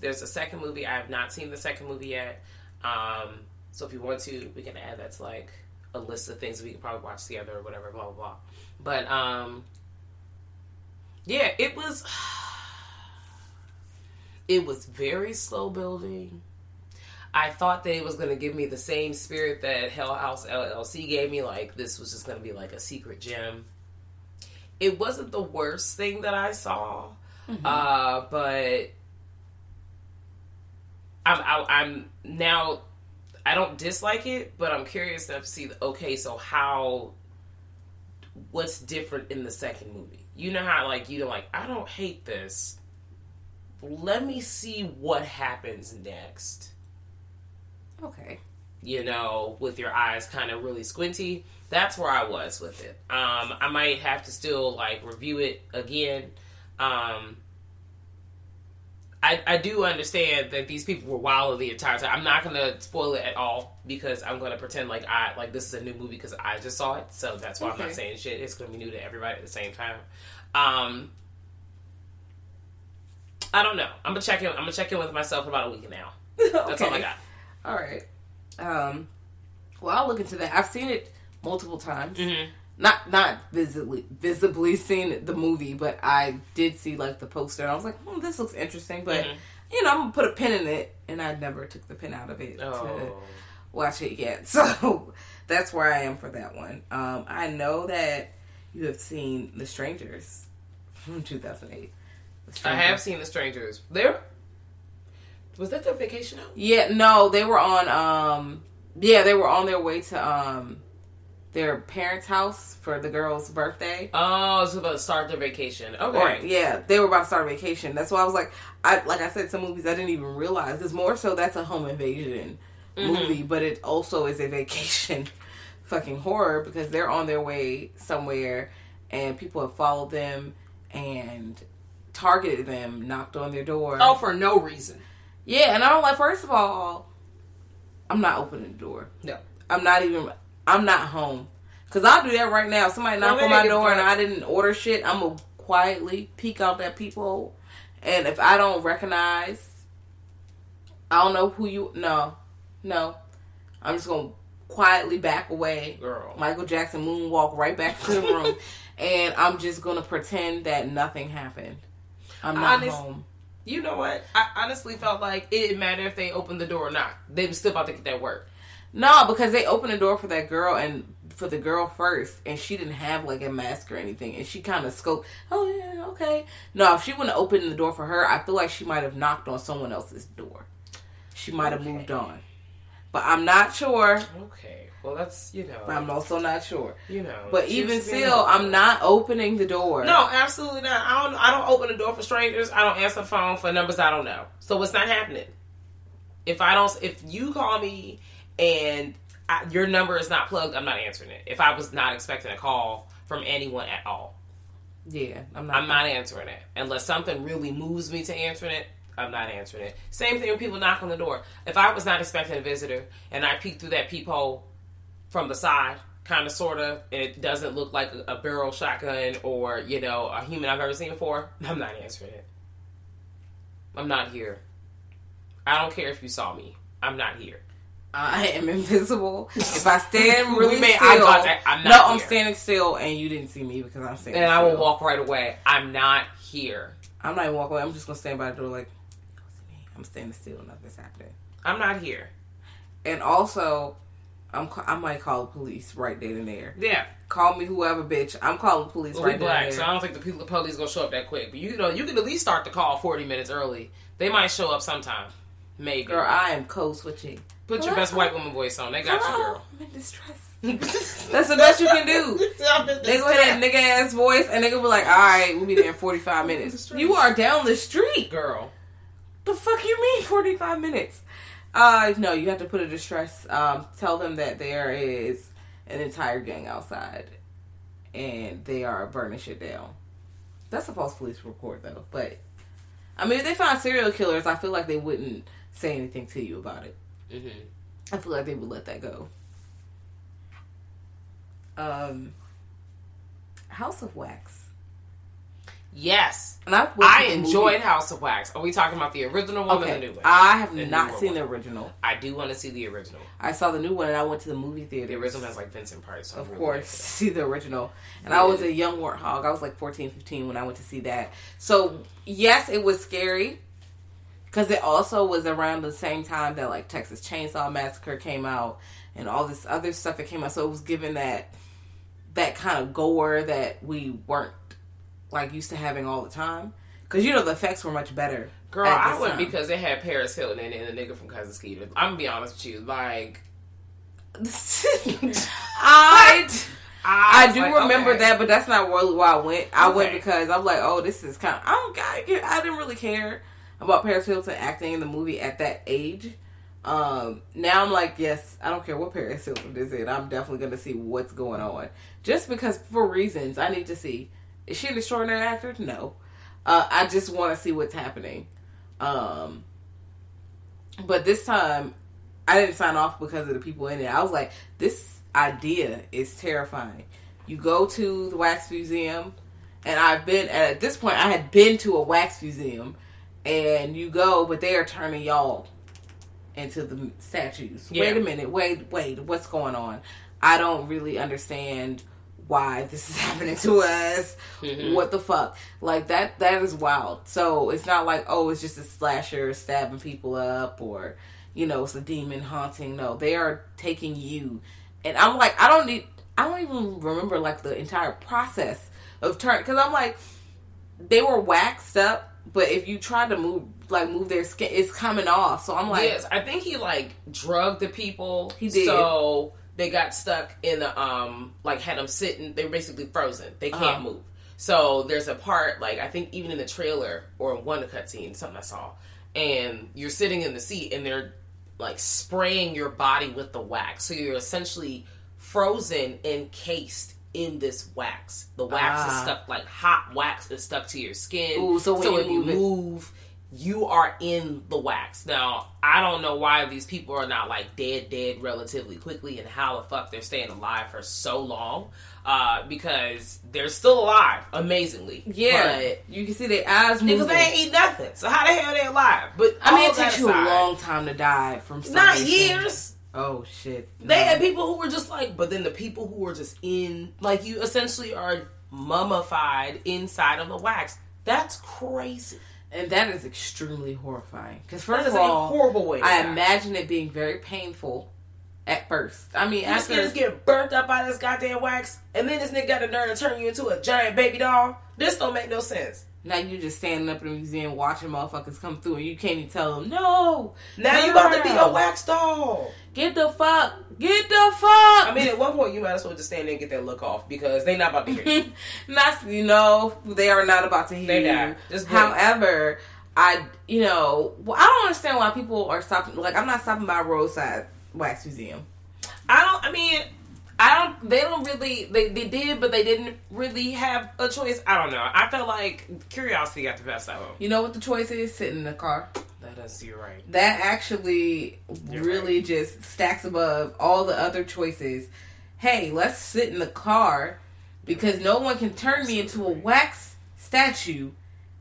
There's a second movie. I have not seen the second movie yet. Um, so if you want to, we can add that to like a list of things we can probably watch together or whatever, blah, blah, blah. But um, yeah, it was... It was very slow building. I thought that it was going to give me the same spirit that Hell House L L C gave me. Like, this was just going to be like a secret gem. It wasn't the worst thing that I saw. Mm-hmm. Uh, but I'm, I, I'm now, I don't dislike it, but I'm curious enough to see, the, okay, so how, what's different in the second movie? You know how, like, you're like, I don't hate this. Let me see what happens next. Okay. You know, with your eyes kind of really squinty. That's where I was with it. Um, I might have to still, like, review it again. Um, I, I do understand that these people were wild the entire time. I'm not going to spoil it at all because I'm going to pretend like I like this is a new movie because I just saw it. So that's why okay. I'm not saying shit. It's going to be new to everybody at the same time. Um, I don't know. I'm going to check in. I'm going to check in with myself in about a week now. That's okay. all I got. All right. Um, well, I'll look into that. I've seen it multiple times. Mm-hmm. Not not visibly visibly seen the movie, but I did see, like, the poster. And I was like, hmm, this looks interesting. But, mm-hmm. you know, I'm going to put a pin in it. And I never took the pin out of it oh. to watch it yet. So that's where I am for that one. Um, I know that you have seen The Strangers from two thousand eight. The Strangers. I have seen The Strangers. They're... Was that their vacation home? Yeah, no, they were on, um, yeah, they were on their way to, um, their parents' house for the girl's birthday. Oh, so about to start their vacation. Okay. Or, yeah, they were about to start a vacation. That's why I was like, I like I said, some movies I didn't even realize. It's more so that's a home invasion mm-hmm. movie, but it also is a vacation fucking horror because they're on their way somewhere and people have followed them and targeted them, knocked on their door. Oh, for no reason. Yeah, and I don't like, first of all, I'm not opening the door. No. I'm not even, I'm not home. Because I'll do that right now. Somebody knock well, on my door and I didn't order shit, I'm going to quietly peek out that peephole. And if I don't recognize, I don't know who you, no, no. I'm just going to quietly back away. Girl. Michael Jackson moonwalk right back to the room. And I'm just going to pretend that nothing happened. I'm not Honest- home. You know what? I honestly felt like it didn't matter if they opened the door or not. They were still about to get that work. No, because they opened the door for that girl and for the girl first, and she didn't have like a mask or anything, and she kind of scoped, oh yeah, okay. No, if she wouldn't open the door for her, I feel like she might have knocked on someone else's door. She might have okay. moved on. But I'm not sure. Okay. Well, that's, you know. But I'm also not sure. You know. But even still, I'm not opening the door. No, absolutely not. I don't I don't open the door for strangers. I don't answer the phone for numbers I don't know. So it's not happening. If I don't, if you call me and I, your number is not plugged, I'm not answering it. If I was not expecting a call from anyone at all. Yeah. I'm not, I'm not answering it. Unless something really moves me to answering it. I'm not answering it. Same thing when people knock on the door. If I was not expecting a visitor and I peek through that peephole from the side, kind of, sort of, and it doesn't look like a barrel shotgun or, you know, a human I've ever seen before, I'm not answering it. I'm not here. I don't care if you saw me. I'm not here. I am invisible. If I stand really still, contact, I'm not no, here. I'm standing still and you didn't see me because I'm standing and still. And I will walk right away. I'm not here. I'm not even walking away. I'm just going to stand by the door like, I'm standing still, nothing's happening. I'm not here. And also, I'm I might call the police right then and there. Yeah. Call me whoever, bitch. I'm calling the police well, right then black, and there. So I don't think the, people, the police going to show up that quick. But you know, you can at least start the call forty minutes early. They might show up sometime. Maybe. Girl, I am code switching. Put Hello? your best white woman voice on. They got Hello? you, girl. I'm in distress. That's the best you can do. They go ahead that nigga ass voice and they gonna be like, alright, we'll be there in forty-five minutes. You are down the street, girl. The fuck you mean forty-five minutes? Uh, no, you have to put a distress. Um, tell them that there is an entire gang outside and they are burning shit down. That's a false police report, though. But, I mean, if they find serial killers, I feel like they wouldn't say anything to you about it. Mm-hmm. I feel like they would let that go. Um, House of Wax. Yes. And I, I enjoyed movie. House of Wax. Are we talking about the original one okay. or the new one? I have the not seen one. the original. I do want to see the original. I saw the new one and I went to the movie theater. The original has like Vincent Price. So of really course, see the original. And yeah. I was a young warthog. I was like fourteen, fifteen when I went to see that. So yes, it was scary. Because it also was around the same time that like Texas Chainsaw Massacre came out and all this other stuff that came out. So it was given that that kind of gore that we weren't like used to having all the time. Because, you know, the effects were much better. Girl, I went time. because it had Paris Hilton in it and the nigga from Cousin Skeeter. I'm going to be honest with you. Like, I, I, I do like, remember okay. that, but that's not why I went. I okay. went because I'm like, oh, this is kind of, I don't gotta get, I didn't really care about Paris Hilton acting in the movie at that age. Um, now I'm like, yes, I don't care what Paris Hilton is in. I'm definitely going to see what's going on. Just because, for reasons, I need to see. Is she an extraordinary actor? No. Uh, I just want to see what's happening. Um, but this time, I didn't sign off because of the people in it. I was like, this idea is terrifying. You go to the wax museum, and I've been, at this point, I had been to a wax museum, and you go, but they are turning y'all into the statues. Yeah. Wait a minute. Wait, wait. What's going on? I don't really understand why this is happening to us. Mm-hmm. What the fuck? Like, that, that is wild. So, it's not like, oh, it's just a slasher stabbing people up or, you know, it's a demon haunting. No, they are taking you. And I'm like, I don't need, I don't even remember, like, the entire process of turn. Because I'm like, they were waxed up. But if you try to move, like, move their skin, it's coming off. So I'm like... Yes, I think he, like, drugged the people. He did. So they got stuck in the, um, like, had them sitting. They were basically frozen. They can't uh-huh. move. So there's a part, like, I think even in the trailer or in one cutscene, something I saw. And you're sitting in the seat and they're, like, spraying your body with the wax. So you're essentially frozen, encased in this wax. The wax ah. is stuck, like hot wax is stuck to your skin. Ooh, so when, so when you move, it. you are in the wax. Now, I don't know why these people are not like dead, dead relatively quickly and how the fuck they're staying alive for so long. Uh, because they're still alive, amazingly. Yeah. But you can see their eyes moving. Niggas, they ain't eat nothing. So how the hell are they alive? But I mean, it takes you aside, a long time to die from starvation. Not years. Oh, shit. No. They had people who were just like, but then the people who were just in, like, you essentially are mummified inside of the wax. That's crazy. And that is extremely horrifying. Because first of all, a horrible way I die. imagine it being very painful at first. I mean, you after... You just get burnt up by this goddamn wax, and then this nigga got a nerve to turn you into a giant baby doll. This don't make no sense. Now you just standing up in the museum watching motherfuckers come through and you can't even tell them, no! Now girl, you about to be a wax doll! Get the fuck! Get the fuck! I mean, at one point you might as well just stand there and get that look off because they not about to hear you. Not, you know, they are not about to hear they die. you. Just However, I, you know, well, I don't understand why people are stopping, like, I'm not stopping by a roadside wax museum. I don't, I mean... I don't, they don't really, they, they did, but they didn't really have a choice. I don't know. I felt like curiosity got the best of them. You know what the choice is? Sitting in the car. That is, you're right. That actually you're really right. just stacks above all the other choices. Hey, let's sit in the car because no one can turn me into a wax statue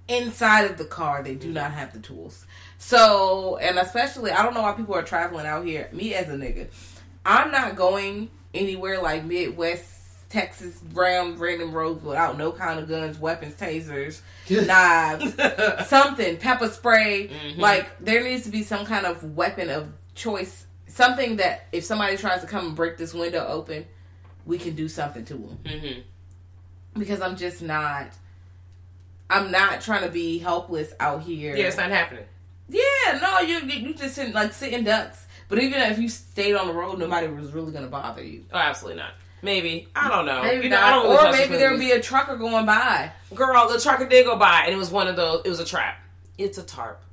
inside of the car. They do mm-hmm. not have the tools. So, and especially, I don't know why people are traveling out here. Me as a nigga, I'm not going anywhere like Midwest Texas brown random roads without no kind of guns, weapons, tasers, knives, something, pepper spray. Mm-hmm. Like, there needs to be some kind of weapon of choice, something that if somebody tries to come and break this window open, we can do something to them. Mm-hmm. Because I'm just not, I'm not trying to be helpless out here. Yeah, it's not happening. Yeah, no, you you just sitting, like sitting ducks. But even if you stayed on the road, nobody was really going to bother you. Oh, absolutely not. Maybe. I don't know. Maybe you know, not. I don't or maybe there would be a trucker going by. Girl, the trucker did go by, and it was one of those. It was a trap. It's a tarp.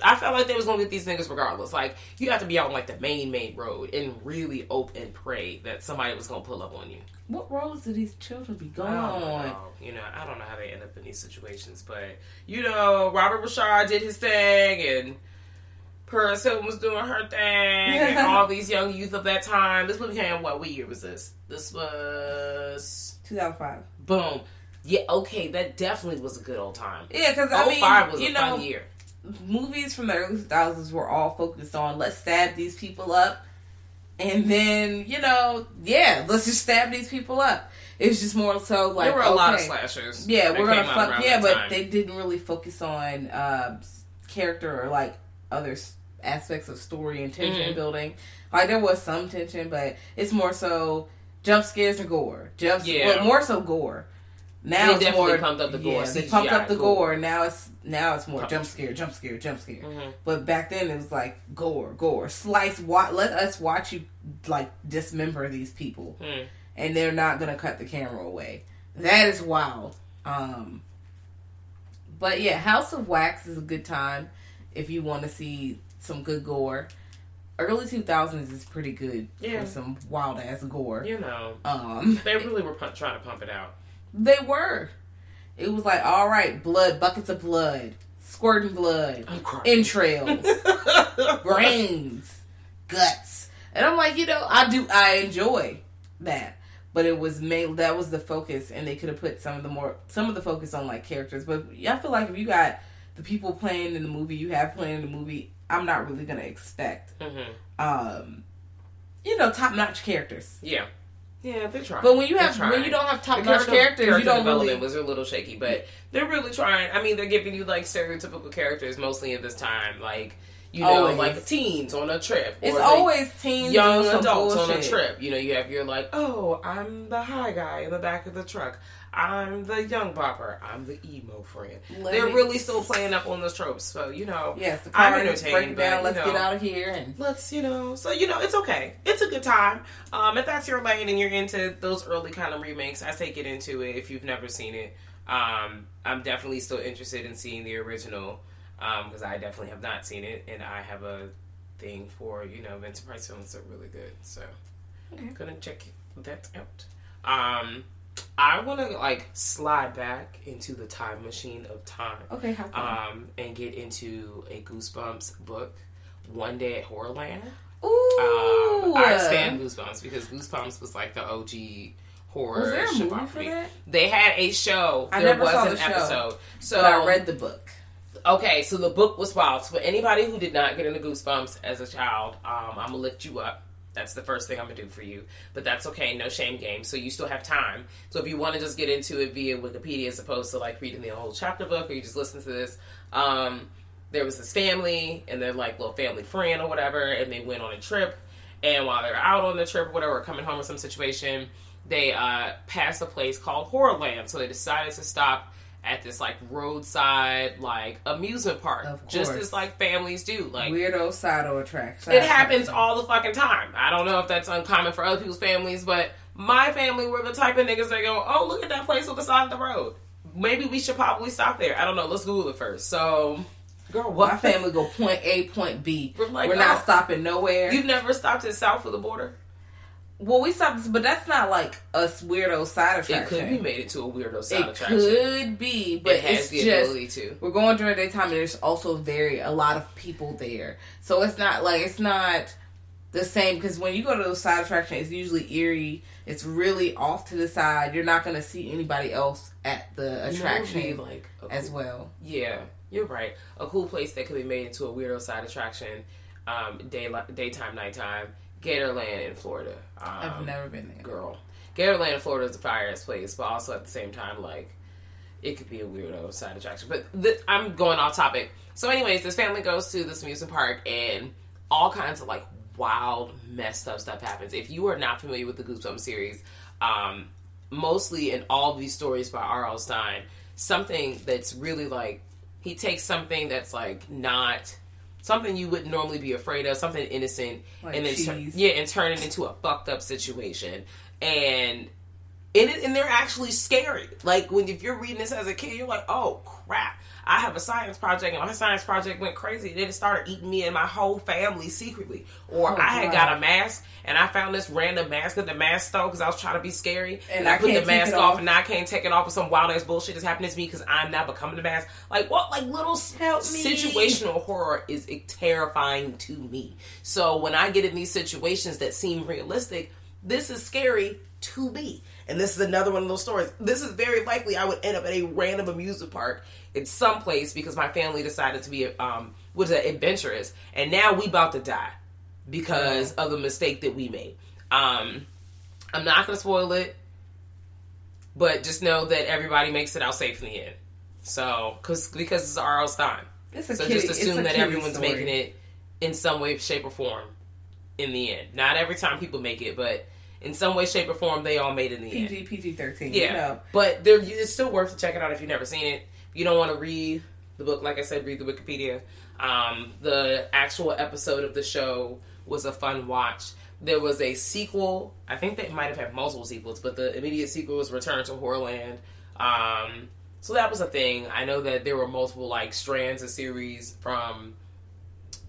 I felt like they was going to get these niggas regardless. Like, you have to be out on, like, the main, main road and really hope and pray that somebody was going to pull up on you. What roads do these children be going on? You know, I don't know how they end up in these situations. But, you know, Robert Rashad did his thing, and... Paris Hilton was doing her thing, and all these young youth of that time. This movie came, what, what year was this? This was... two thousand five. Boom. Yeah, okay, that definitely was a good old time. Yeah, because, I mean, was you a know, fun year. Movies from the early two thousands were all focused on, let's stab these people up, and then, you know, yeah, let's just stab these people up. It's just more so like, there were a okay, lot of slashers. Yeah, we're gonna fuck, yeah, but time. They didn't really focus on uh, character or, like, other aspects of story and tension mm-hmm. building. Like, there was some tension, but it's more so jump scares and gore. Jump, yeah. Well, more so gore. Now they it's more pumped up the gore. Yeah, they pumped up the gore. gore. Now it's now it's more Pump. jump scare, jump scare, jump scare. Mm-hmm. But back then it was like gore, gore, slice. Wa- let us watch you like dismember these people, mm. and they're not gonna cut the camera away. That is wild. Um, but yeah, House of Wax is a good time if you want to see some good gore. Early two thousands is pretty good yeah. for some wild ass gore. You know, um, they really were pu- trying to pump it out. They were. It was like, all right, blood, buckets of blood, squirting blood, entrails, brains, guts, and I'm like, you know, I do, I enjoy that, but it was made, that was the focus, and they could have put some of the more, some of the focus on like characters, but I feel like if you got the people playing in the movie, you have playing in the movie, I'm not really gonna expect, mm-hmm. um, you know, top notch characters, yeah. Yeah, they're trying. But when you have when you don't have top notch characters, character you don't development really... was a little shaky, but they're really trying. I mean, they're giving you like stereotypical characters mostly at this time, like you know, always. like teens on a trip. It's or, always like, teens, young adults bullshit. on a trip. You know, you have your like, oh, I'm the high guy in the back of the truck. I'm the young popper. I'm the emo friend. Let They're me... really still playing up on those tropes. So, you know, yes, the I'm entertained. Break down, but, let's know, get out of here. And let's, you know, so, you know, it's okay. It's a good time. Um, if that's your lane and you're into those early kind of remakes, I say get into it if you've never seen it. Um, I'm definitely still interested in seeing the original because um, I definitely have not seen it. And I have a thing for, you know, Vincent Price films are really good. So, okay. I'm going to check that out. Um... I want to, like, slide back into the time machine of time. Okay, how fun. Um, and get into a Goosebumps book, One Day at Horrorland. Ooh! Um, I stand Goosebumps because Goosebumps was, like, the O G horror. Was there a movie for that? They had a show. I there never was saw an the episode. Show, so, but I read the book. Okay, so the book was wild. So for anybody who did not get into Goosebumps as a child, um, I'm going to lift you up. That's the first thing I'm going to do for you. But that's okay. No shame game. So you still have time. So if you want to just get into it via Wikipedia as opposed to like reading the whole chapter book or you just listen to this. Um, there was this family and their like little family friend or whatever. And they went on a trip. And while they're out on the trip or whatever, or coming home or some situation, they uh, passed a place called Horrorland. So they decided to stop at this like roadside like amusement park, just as like families do, like weirdo side attraction. It happens all the fucking time. I don't know if that's uncommon for other people's families, but my family were the type of niggas that go, "Oh, look at that place on the side of the road. Maybe we should probably stop there." I don't know. Let's Google it first. So, girl, what? My family go point A, point B. We're, like, we're not oh, stopping nowhere. You've never stopped at south of the border. Well, we stopped, but that's not like a weirdo side attraction. It could be made into a weirdo side it attraction. It could be, but it has it's the just, ability to. We're going during daytime, and there's also very a lot of people there, so it's not like it's not the same. Because when you go to those side attractions, it's usually eerie. It's really off to the side. You're not going to see anybody else at the attraction, you know, like cool, as well. Yeah, you're right. A cool place that could be made into a weirdo side attraction, um, day daytime, nighttime. Gatorland in Florida. Um, I've never been there. Girl. Gatorland in Florida is the fire-ass place, but also at the same time, like, it could be a weirdo side attraction. But th- I'm going off topic. So anyways, this family goes to this amusement park, and all kinds of, like, wild, messed up stuff happens. If you are not familiar with the Goosebumps series, um, mostly in all these stories by R L. Stein, something that's really, like, he takes something that's, like, not... something you wouldn't normally be afraid of, something innocent, like and then, tur- yeah, and turn it into a fucked up situation. And And, it, and they're actually scary. Like, when if you're reading this as a kid, you're like, oh, crap. I have a science project, and my science project went crazy. And then it started eating me and my whole family secretly. Or oh, I had God. got a mask, and I found this random mask at the mask store because I was trying to be scary. And, and I, I put the mask off, off, and now I can't take it off. And some wild-ass bullshit is happening to me because I'm now becoming the mask. Like, what? Like, little Help situational me. horror is terrifying to me. So when I get in these situations that seem realistic, this is scary to me. And this is another one of those stories. This is very likely I would end up at a random amusement park in some place because my family decided to be um was an adventurous, and now we about to die because of the mistake that we made. Um, I'm not gonna spoil it, but just know that everybody makes it out safe in the end. So, cause because it's R L's time, it's a so kitty, just assume that everyone's story. making it in some way, shape, or form in the end. Not every time people make it, but in some way, shape, or form, they all made it in the P G, end. P G thirteen, yeah. You know. But it's still worth checking out if you've never seen it. You don't want to read the book. Like I said, read the Wikipedia. Um, the actual episode of the show was a fun watch. There was a sequel. I think they might have had multiple sequels, but the immediate sequel was Return to Horrorland. Um, so that was a thing. I know that there were multiple like strands of series from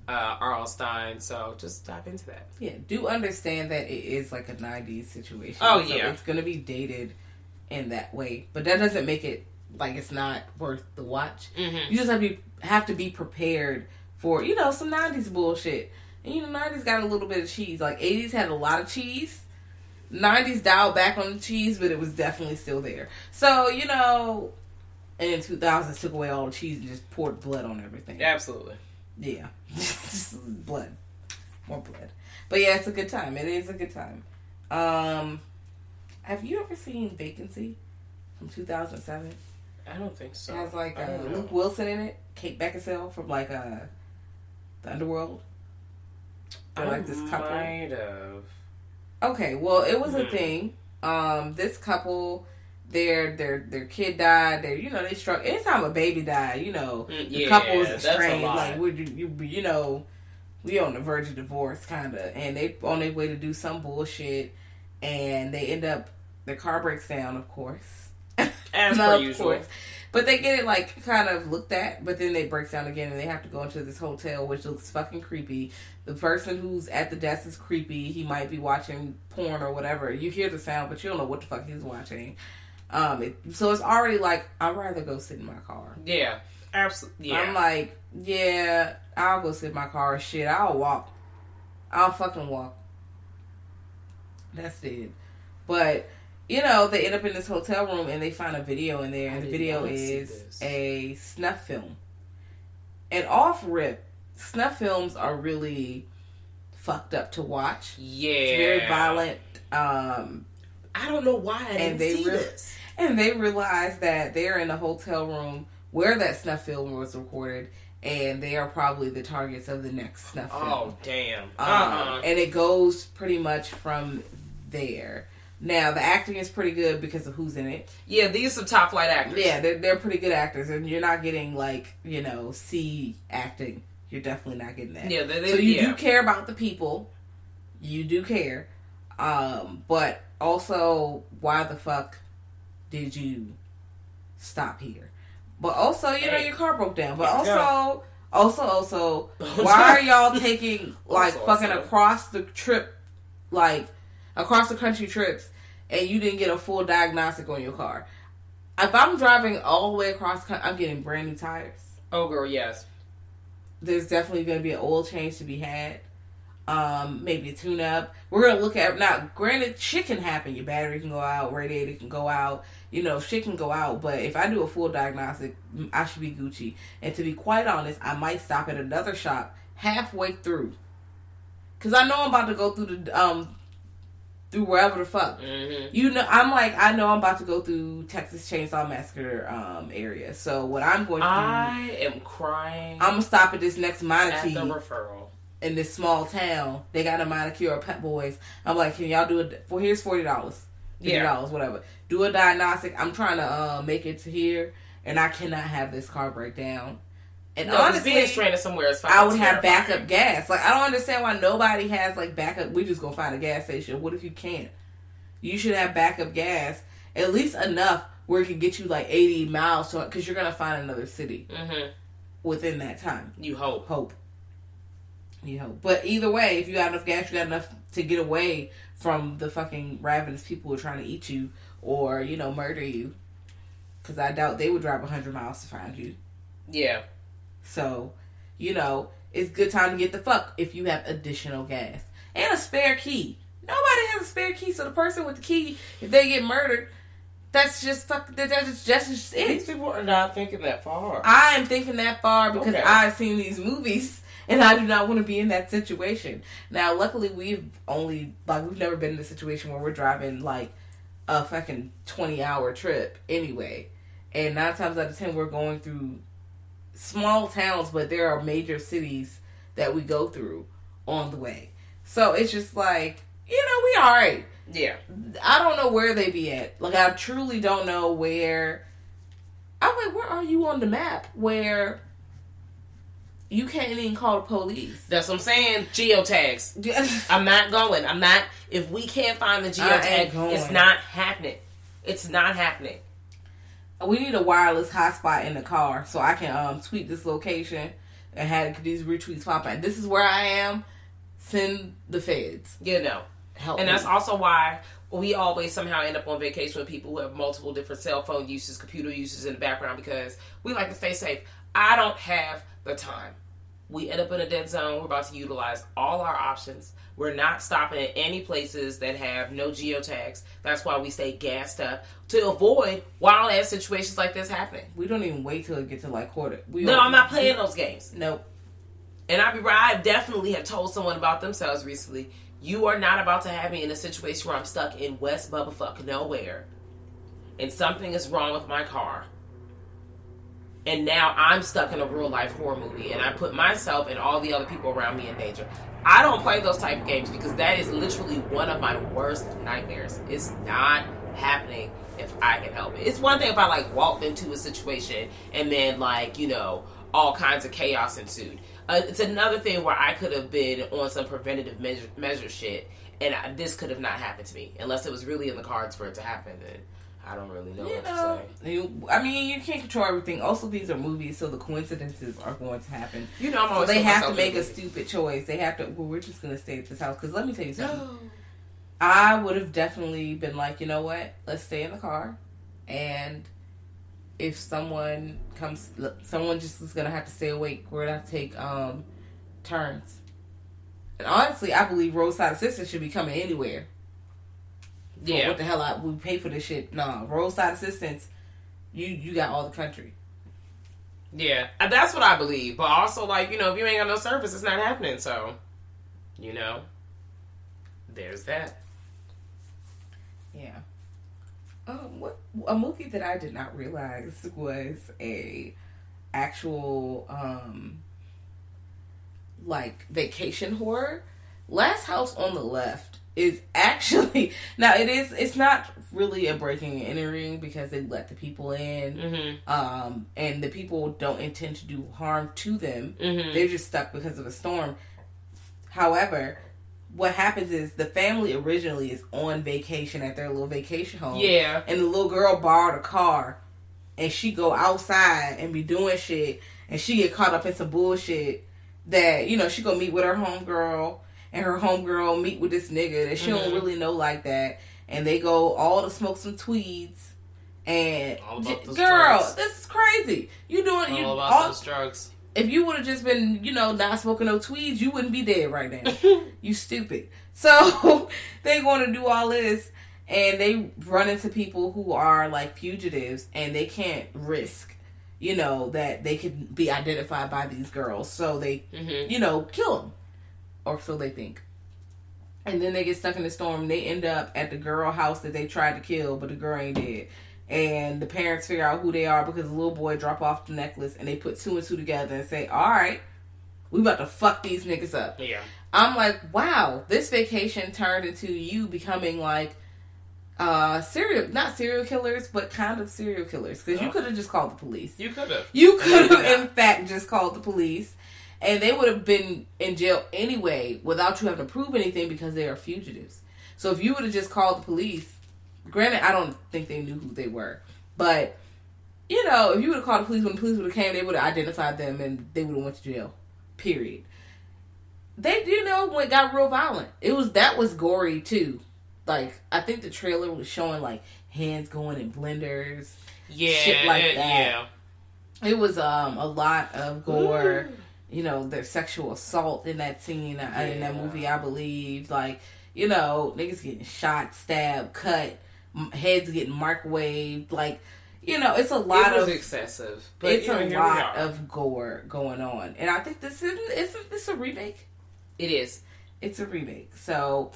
Uh, R L. Stein, so just dive into that. Yeah, do understand that it is like a nineties situation. Oh, yeah. So it's going to be dated in that way, but that doesn't make it like it's not worth the watch. Mm-hmm. You just have to, be, have to be prepared for, you know, some nineties bullshit. And, you know, nineties got a little bit of cheese. Like, eighties had a lot of cheese. nineties dialed back on the cheese, but it was definitely still there. So, you know, and in two thousands took away all the cheese and just poured blood on everything. Absolutely. Yeah. blood. More blood. But yeah, it's a good time. It is a good time. Um, have you ever seen Vacancy from two thousand seven? I don't think so. It has like uh, Luke Wilson in it. Kate Beckinsale from like uh, The Underworld. Or like this couple. Might have. Okay, well, it was hmm. a thing. Um, this couple... Their their their kid died. They you know they struck. Anytime a baby died, you know the yeah, couple is estranged. Like we you you know we on the verge of divorce, kind of. And they on their way to do some bullshit, and they end up their car breaks down, of course, as per usual. Course. But they get it like kind of looked at, but then they break down again, and they have to go into this hotel, which looks fucking creepy. The person who's at the desk is creepy. He might be watching porn or whatever. You hear the sound, but you don't know what the fuck he's watching. Um, it, so it's already like, I'd rather go sit in my car. Yeah, absolutely. Yeah. I'm like, yeah, I'll go sit in my car. Shit, I'll walk. I'll fucking walk. That's it. But, you know, they end up in this hotel room and they find a video in there. And the video is a snuff film. And off rip, snuff films are really fucked up to watch. Yeah. It's very violent. Um, I don't know why I didn't see this. And they realized that they're in a hotel room where that snuff film was recorded, and they are probably the targets of the next snuff film. Oh, damn. Um, uh-huh. And it goes pretty much from there. Now, the acting is pretty good because of who's in it. Yeah, these are some top-flight actors. Yeah, they're, they're pretty good actors, and you're not getting, like, you know, C acting. You're definitely not getting that. Yeah, they, they, so you yeah. do care about the people. You do care. Um, but... Also, why the fuck did you stop here? But also, you hey. know, your car broke down. But also, no. also, also, why are y'all taking, like, also, fucking also. across the trip, like, across the country trips, and you didn't get a full diagnostic on your car? If I'm driving all the way across country, I'm getting brand new tires. Oh, girl, yes. There's definitely going to be an oil change to be had. Um, maybe a tune-up. We're going to look at... Now, granted, shit can happen. Your battery can go out. Radiator can go out. You know, shit can go out. But if I do a full diagnostic, I should be Gucci. And to be quite honest, I might stop at another shop halfway through. Because I know I'm about to go through the... um through wherever the fuck. Mm-hmm. You know, I'm like, I know I'm about to go through Texas Chainsaw Massacre um, area. So, what I'm going to I do... I am crying. I'm going to stop at this next Monty. At the referral. In this small town, they got a manicure or Pet Boys. I'm like, can y'all do it? Well, here's forty dollars. fifty dollars, yeah. Whatever. Do a diagnostic. I'm trying to uh, make it to here, and I cannot have this car break down. And no, honestly, being stranded somewhere is fine. I would have backup gas. Like, I don't understand why nobody has, like, backup. We just gonna find a gas station. What if you can't? you should have backup gas, at least enough where it can get you like eighty miles, because you're gonna find another city mm-hmm. within that time. You hope, hope, you hope. But either way, if you got enough gas, you got enough to get away from the fucking ravenous people who are trying to eat you or, you know, murder you. Because I doubt they would drive one hundred miles to find you. Yeah. So, you know, it's good time to get the fuck if you have additional gas. And a spare key. Nobody has a spare key, so the person with the key, if they get murdered, that's just fuck. That's just, that's just it. These people are not thinking that far. I am thinking that far because okay. I've seen these movies and I do not want to be in that situation. Now, luckily, we've only, like, we've never been in a situation where we're driving, like, a fucking twenty-hour trip anyway. And nine times out of ten, we're going through small towns, but there are major cities that we go through on the way. So, it's just like, you know, we all right. Yeah. I don't know where they be at. Like, I truly don't know where. I'm like, where are you on the map where you can't even call the police? That's what I'm saying. Geotags. I'm not going. I'm not. If we can't find the geotag, it's not happening. It's not happening. We need a wireless hotspot in the car so I can um, tweet this location and have these retweets pop out. This is where I am. Send the feds. You know. Help and me. That's also why we always somehow end up on vacation with people who have multiple different cell phone uses, computer uses in the background, because we like to stay safe. I don't have the time. We end up in a dead zone. We're about to utilize all our options. We're not stopping at any places that have no geotags. That's why we stay gassed up to avoid wild ass situations like this happening. We don't even wait till it gets to like quarter. We no, I'm not playing those games. Nope. And I be right. I definitely have told someone about themselves recently. You are not about to have me in a situation where I'm stuck in West Bubba Fuck nowhere. And something is wrong with my car. And now I'm stuck in a real life horror movie. And I put myself and all the other people around me in danger. I don't play those type of games because that is literally one of my worst nightmares. It's not happening if I can help it. It's one thing if I like walked into a situation and then like, you know, all kinds of chaos ensued. Uh, it's another thing where I could have been on some preventative measure, measure shit, and I, this could have not happened to me unless it was really in the cards for it to happen. And I don't really know you what know, to say. You, I mean, you can't control everything. Also, these are movies, so the coincidences are going to happen. You know, I'm always so they have to make a stupid choice. They have to. Well, we're just gonna stay at this house because let me tell you something. No. I would have definitely been like, you know what? Let's stay in the car, and if someone comes, someone just is going to have to stay awake. We're going to have to take um, turns. And honestly, I believe roadside assistance should be coming anywhere. Yeah. For what the hell? I, we pay for this shit. Nah, roadside assistance, you, you got all the country. Yeah, that's what I believe. But also, like, you know, if you ain't got no service, it's not happening. So, you know, there's that. Yeah. Um, what, a movie that I did not realize was a actual, um, like, vacation horror. Last House on the Left is actually, now it is, it's not really a breaking and entering because they let the people in, mm-hmm. um, and the people don't intend to do harm to them. Mm-hmm. They're just stuck because of a storm. However, what happens is the family originally is on vacation at their little vacation home. Yeah. And the little girl borrowed a car and she go outside and be doing shit and she get caught up in some bullshit that, you know, she go meet with her homegirl and her homegirl meet with this nigga that she mm-hmm. don't really know like that. And they go all to smoke some tweeds and all about j- girl, drugs. This is crazy. You doing all you, about all, those drugs. If you would have just been, you know, not smoking no tweeds, you wouldn't be dead right now. You stupid. So, they going to do all this, and they run into people who are, like, fugitives, and they can't risk, you know, that they could be identified by these girls. So, they, mm-hmm. you know, kill them. Or so they think. And then they get stuck in the storm, and they end up at the girl house that they tried to kill, but the girl ain't dead. And the parents figure out who they are because the little boy drop off the necklace and they put two and two together and say, all right, we about to fuck these niggas up. Yeah. I'm like, wow, this vacation turned into you becoming like, uh, serial, not serial killers, but kind of serial killers. Because oh. you could have just called the police. You could have. You could have, yeah. in fact, just called the police. And they would have been in jail anyway without you having to prove anything because they are fugitives. So if you would have just called the police, granted, I don't think they knew who they were, but, you know, if you would have called the police, when the police would have came, they would have identified them and they would have went to jail. Period. They, you know, when it got real violent. It was, that was gory too. Like, I think the trailer was showing, like, hands going in blenders. Yeah. Shit like that. Yeah. It was um, a lot of gore. Ooh. You know, there's sexual assault in that scene, yeah. in that movie, I believe. Like, you know, niggas getting shot, stabbed, cut, heads getting microwaved. Like, you know, it's a lot of... It was of, excessive. But it's a lot of gore going on. And I think this is... Isn't this a remake? It is. It's a remake. So,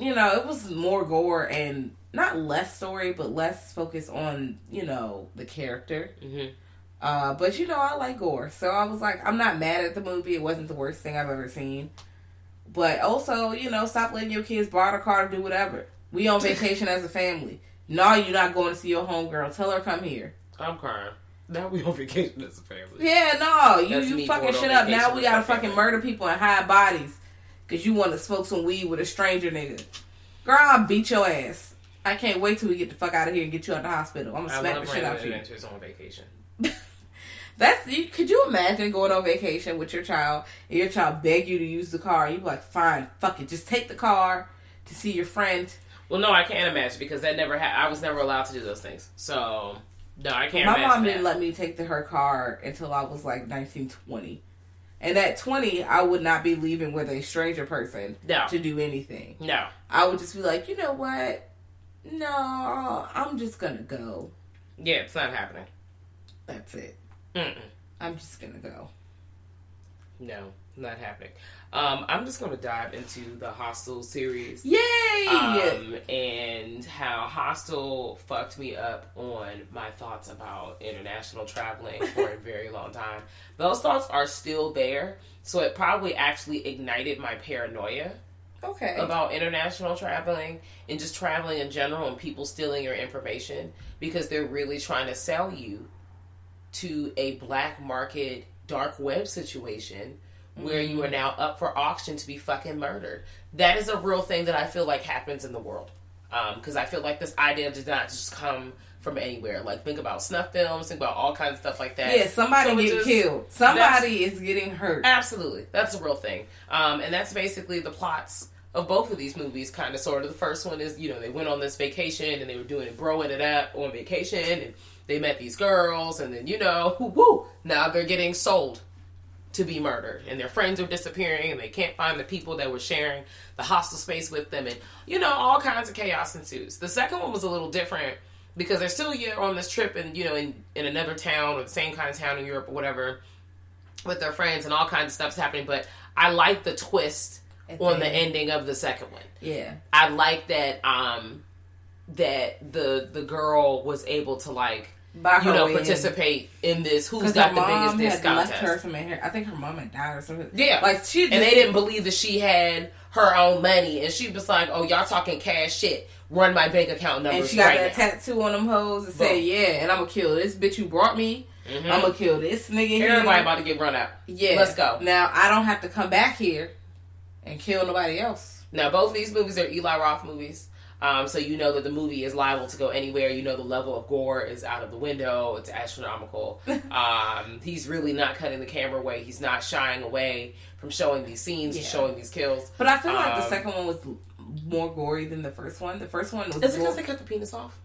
you know, it was more gore and not less story, but less focus on, you know, the character. Mm-hmm. Uh, but, you know, I like gore. So I was like, I'm not mad at the movie. It wasn't the worst thing I've ever seen. But also, you know, stop letting your kids borrow the car to do whatever. We on vacation as a family. No, you're not going to see your homegirl. Tell her come here. I'm crying. Now we on vacation as a family. Yeah, no. You, you fucking shit up. Now we gotta fucking murder people and hide bodies. Because you want to smoke some weed with a stranger nigga. Girl, I'll beat your ass. I can't wait till we get the fuck out of here and get you out the hospital. I'm gonna smack the shit out of you. I love Random Adventures on vacation. That's, you, could you imagine going on vacation with your child and your child beg you to use the car? You be like, fine, fuck it, just take the car to see your friend. Well, no, I can't imagine because that never happened. I was never allowed to do those things. So, no, I can't. My imagine mom that. Didn't let me take the, her car until I was like nineteen, twenty. And at twenty, I would not be leaving with a stranger person no. to do anything. No, I would just be like, you know what? No, I'm just gonna go. Yeah, it's not happening. That's it. Mm-mm. I'm just gonna go. No, not happening. Um, I'm just gonna dive into the Hostel series. Yay! Um, and how Hostel fucked me up on my thoughts about international traveling for a very long time. Those thoughts are still there, so it probably actually ignited my paranoia. Okay. About international traveling and just traveling in general and people stealing your information because they're really trying to sell you to a black market dark web situation where mm-hmm. you are now up for auction to be fucking murdered. That is a real thing that I feel like happens in the world. Um, because I feel like this idea did not just come from anywhere. Like, think about snuff films, think about all kinds of stuff like that. Yeah, somebody so getting killed. Somebody is getting hurt. Absolutely. That's a real thing. Um, and that's basically the plots of both of these movies, kind of, sort of. The first one is, you know, they went on this vacation and they were doing it, broing it up on vacation, and they met these girls, and then, you know, whoo, whoo, now they're getting sold to be murdered, and their friends are disappearing, and they can't find the people that were sharing the hostel space with them, and, you know, all kinds of chaos ensues. The second one was a little different, because they're still here on this trip, and, you know, in, in another town, or the same kind of town in Europe, or whatever, with their friends, and all kinds of stuff's happening, but I like the twist on the ending of the second one. Yeah. I like that, um, that the the girl was able to, like, By you know, way. participate in this. Who's got the biggest disc contest? Left her from her. I think her mom had died or something. Yeah, like she. Just, and they didn't believe that she had her own money, and she was like, "Oh, y'all talking cash shit? Run my bank account numbers." And she got right that now. tattoo on them hoes and said, "Yeah, and I'm gonna kill this bitch who brought me. Mm-hmm. I'm gonna kill this nigga." Everybody about to get run out. Yeah, let's go. Now I don't have to come back here and kill nobody else. Now both of these movies are Eli Roth movies. Um, so you know that the movie is liable to go anywhere. You know the level of gore is out of the window. It's astronomical. Um, he's really not cutting the camera away. He's not shying away from showing these scenes, yeah. showing these kills. But I feel um, like the second one was more gory than the first one. The first one was... Is it because they cut the penis off?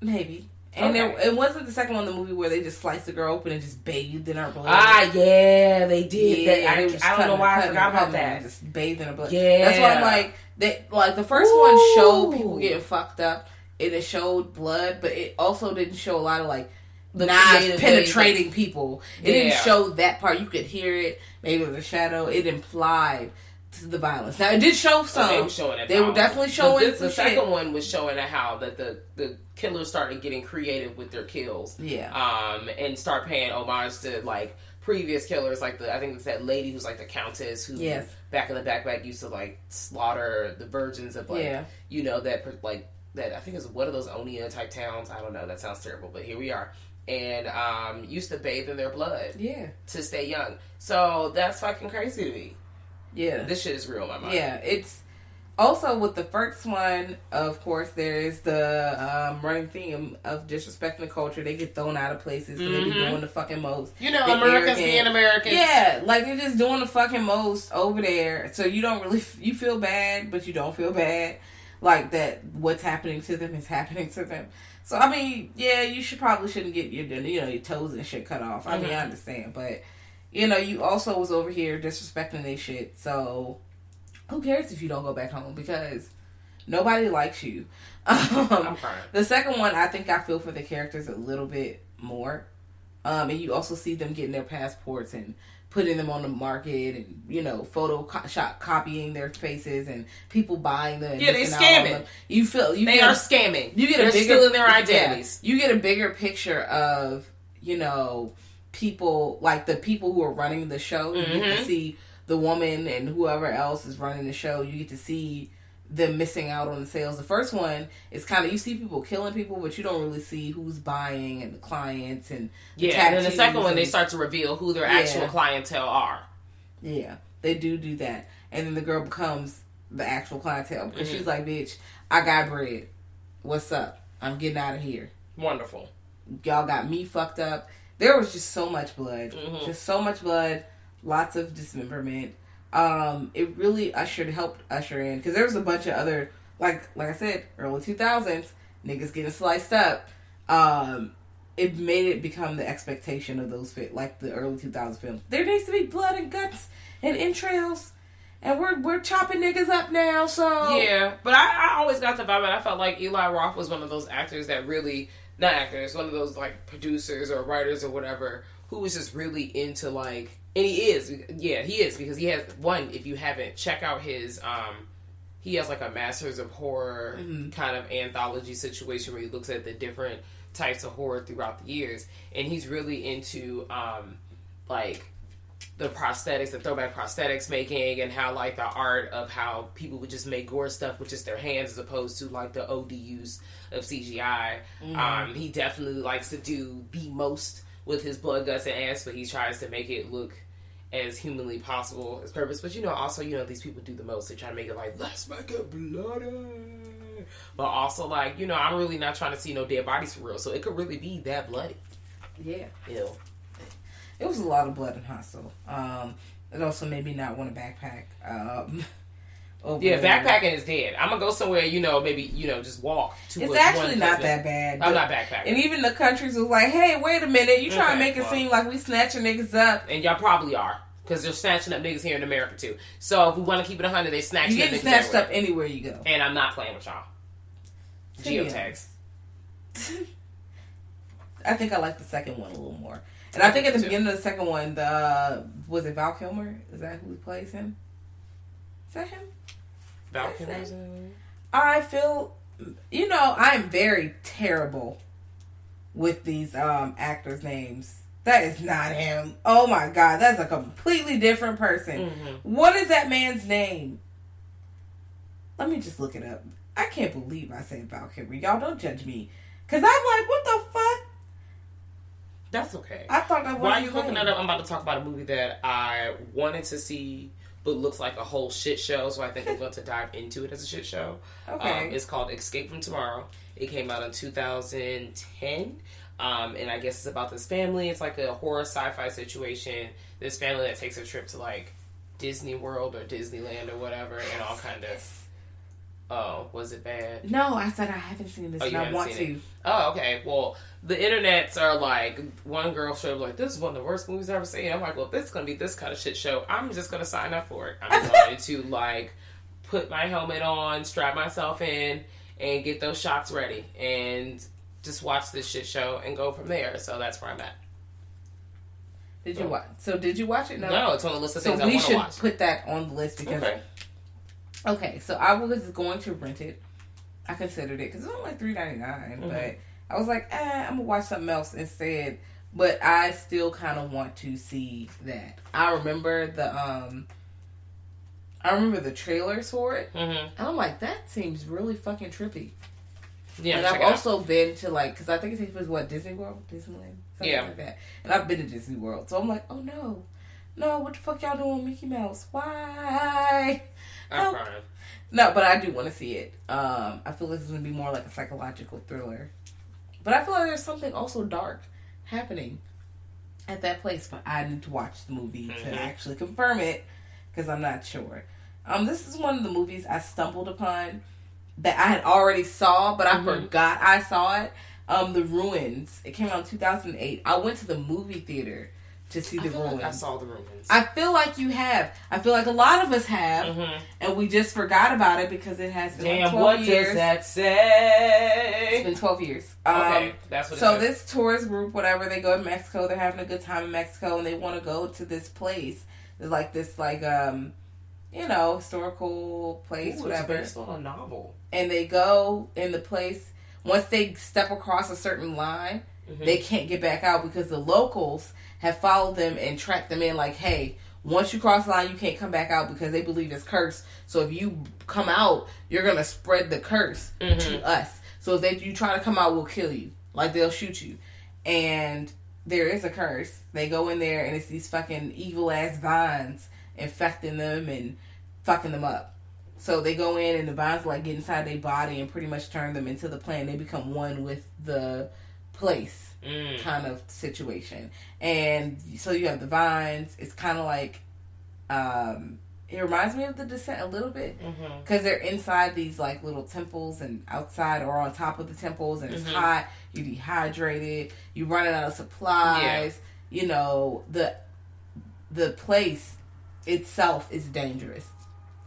Maybe. And okay. there, it wasn't the second one in the movie where they just sliced the girl open and just bathed in her blood. Ah, yeah, they did. Yeah, they, I, they I don't know why I forgot about that. Just bathed in her blood. Yeah. That's why I'm like... They, like, the first Ooh. one showed people getting fucked up, and it showed blood, but it also didn't show a lot of, like, the knives penetrating people. It yeah. didn't show that part. You could hear it. Maybe it was a shadow. It implied the violence. Now, it did show some. They were, showing it they were definitely showing this, some The second shit. one was showing how that the, the killers started getting creative with their kills. Yeah. Um, and start paying homage to, like, previous killers, like the I think it's that lady who's like the countess who yes. back in the backpack used to like slaughter the virgins of like yeah. you know that like that I think it's one of those Onia type towns. I don't know. That sounds terrible, but here we are. And um, used to bathe in their blood, yeah, to stay young. So that's fucking crazy to me. Yeah, this shit is real in my mind. Yeah, it's Also, with the first one, of course, there is the um, running theme of disrespecting the culture. They get thrown out of places because mm-hmm. they be doing the fucking most. You know, they're Americans arrogant. Being Americans. Yeah, like they're just doing the fucking most over there. So you don't really, you feel bad, but you don't feel bad. Like that what's happening to them is happening to them. So, I mean, yeah, you should probably shouldn't get your, you know, your toes and shit cut off. I mm-hmm. mean, I understand. But, you know, you also was over here disrespecting their shit. So... who cares if you don't go back home? Because nobody likes you. Um, the second one, I think I feel for the characters a little bit more. Um, and you also see them getting their passports and putting them on the market and, you know, Photoshop copying their faces and people buying them. Yeah, they scamming. You feel, you they get, are scamming. You get They're a bigger, stealing their identities. Yeah, you get a bigger picture of, you know, people, like the people who are running the show. Mm-hmm. You get to see... the woman and whoever else is running the show, you get to see them missing out on the sales. The first one is kind of, you see people killing people, but you don't really see who's buying and the clients and the yeah, and then the second one, and, they start to reveal who their yeah. actual clientele are. Yeah, they do do that. And then the girl becomes the actual clientele because mm-hmm. she's like, bitch, I got bread. What's up? I'm getting out of here. Wonderful. Y'all got me fucked up. There was just so much blood. Mm-hmm. Just so much blood. Lots of dismemberment. Um, it really ushered, helped usher in, because there was a bunch of other, like, like I said, early two thousands, niggas getting sliced up. Um, it made it become the expectation of those, like the early two thousands films. There needs to be blood and guts and entrails, and we're we're chopping niggas up now. So yeah, but I, I always got the vibe, and I felt like Eli Roth was one of those actors that really, not actors, one of those like producers or writers or whatever, who was just really into like. And he is, yeah, he is, because he has, one, if you haven't, check out his, um, he has like a Masters of Horror mm-hmm. kind of anthology situation where he looks at the different types of horror throughout the years, and he's really into, um, like, the prosthetics, the throwback prosthetics making, and how, like, the art of how people would just make gore stuff with just their hands as opposed to, like, the O D use of C G I. Mm-hmm. Um, he definitely likes to do the most with his blood, guts, and ass, but he tries to make it look as humanly possible as purpose. But you know, also, you know, these people do the most. They try to make it like, let's make it bloody. But also, like, you know, I'm really not trying to see no dead bodies for real. So it could really be that bloody. Yeah. Ew. It was a lot of blood in Hostel. Um, it also made me not want to backpack. Um, over yeah, there. Backpacking is dead. I'm going to go somewhere, you know, maybe, you know, just walk. To it's a, actually not that bad. I'm not backpacking. And even the countries was like, hey, wait a minute. You trying okay, to make it well. seem like we snatching niggas up. And y'all probably are. Because they're snatching up niggas here in America, too. So, if we want to keep it one hundred, they snatch you up niggas. You get snatched everywhere. Up anywhere you go. And I'm not playing with y'all. Geotags. I think I like the second one a little more. And I think at the beginning of the second one, the was it Val Kilmer? Is that who plays him? Is that him? Val Kilmer's in the movie? I feel... You know, I'm very terrible with these um, actors' names. That is not him. Oh my God. That's a completely different person. Mm-hmm. What is that man's name? Let me just look it up. I can't believe I said Val Kilmer. Y'all don't judge me. Because I'm like, what the fuck? That's okay. I thought that was While you're looking that up, I'm about to talk about a movie that I wanted to see, but looks like a whole shit show. So I think we're going to dive into it as a shit show. Okay. Um, it's called Escape from Tomorrow. It came out in two thousand ten. Um, and I guess it's about this family. It's like a horror sci-fi situation. This family that takes a trip to like Disney World or Disneyland or whatever, and all kind of. Oh, was it bad? No, I said I haven't seen this. Oh, and I want to. It. Oh, okay. Well, the internets are like, one girl showed like, "This is one of the worst movies I've ever seen." I'm like, "Well, if this is gonna be this kind of shit show, I'm just gonna sign up for it." I'm going to like put my helmet on, strap myself in, and get those shots ready, and. Just watch this shit show and go from there. So that's where I'm at. Did so. you watch? So did you watch it? No, no, it's on the list of things so I want to watch. We should put that on the list because. Okay. Okay, so I was going to rent it. I considered it because it's only like three ninety-nine, mm-hmm. but I was like, eh, I'm gonna watch something else instead. But I still kind of want to see that. I remember the um. I remember the trailers for it, mm-hmm. and I'm like, that seems really fucking trippy. Yeah, and I've also out. been to like, because I think it takes place what Disney World, Disneyland, something yeah. like that. And I've been to Disney World, so I'm like, oh no, no, what the fuck y'all doing, Mickey Mouse? Why? I'm proud of. No, but I do want to see it. Um, I feel this is going to be more like a psychological thriller. But I feel like there's something also dark happening at that place. But I need to watch the movie mm-hmm. to actually confirm it, because I'm not sure. Um, this is one of the movies I stumbled upon that I had already saw, but I mm-hmm. forgot I saw it. Um, The Ruins. It came out in two thousand eight. I went to the movie theater to see The I Ruins. Like I saw The Ruins. I feel like you have. I feel like a lot of us have, mm-hmm. and we just forgot about it because it has been Damn, like twelve years. Damn, what does that say? It's been twelve years. Um, okay, that's what it so is. So this tourist group, whatever, they go to Mexico. They're having a good time in Mexico, and they want to go to this place. It's like this, like, um, you know, historical place, Ooh, whatever. It's based on a novel. And they go in the place. Once they step across a certain line, mm-hmm. they can't get back out because the locals have followed them and tracked them in, like, hey, once you cross the line, you can't come back out, because they believe it's cursed. So if you come out, you're going to spread the curse mm-hmm. to us. So if they, you try to come out, we'll kill you. Like, they'll shoot you. And there is a curse. They go in there, and it's these fucking evil-ass vines infecting them and fucking them up. So they go in, and the vines, like, get inside their body and pretty much turn them into the plant. They become one with the place mm. kind of situation. And so you have the vines. It's kind of like, um, it reminds me of The Descent a little bit. Because mm-hmm. they're inside these, like, little temples and outside or on top of the temples. And it's mm-hmm. hot. You're dehydrated. You're running out of supplies. Yeah. You know, the the place itself is dangerous.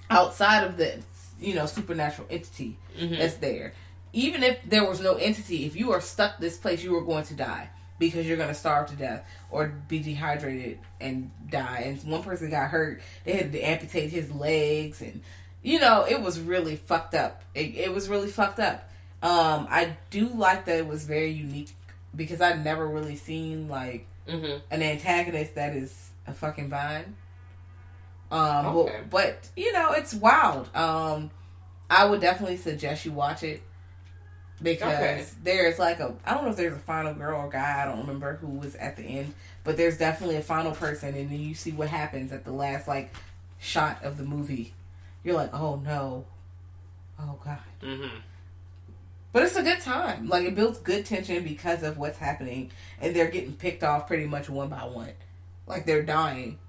Outside of the, you know, supernatural entity mm-hmm. that's there. Even if there was no entity, if you are stuck this place, you are going to die. Because you're going to starve to death or be dehydrated and die. And one person got hurt. They had to amputate his legs. And, you know, it was really fucked up. It, it was really fucked up. Um, I do like that it was very unique. Because I've never really seen, like, mm-hmm. an antagonist that is a fucking vine. Um, okay. but, but, you know, it's wild. Um, I would definitely suggest you watch it, because okay. there's like a, I don't know if there's a final girl or guy, I don't remember who was at the end, but there's definitely a final person, and then you see what happens at the last, like, shot of the movie. You're like, oh no. Oh God. Mm-hmm. But it's a good time. Like, it builds good tension because of what's happening, and they're getting picked off pretty much one by one. Like, they're dying.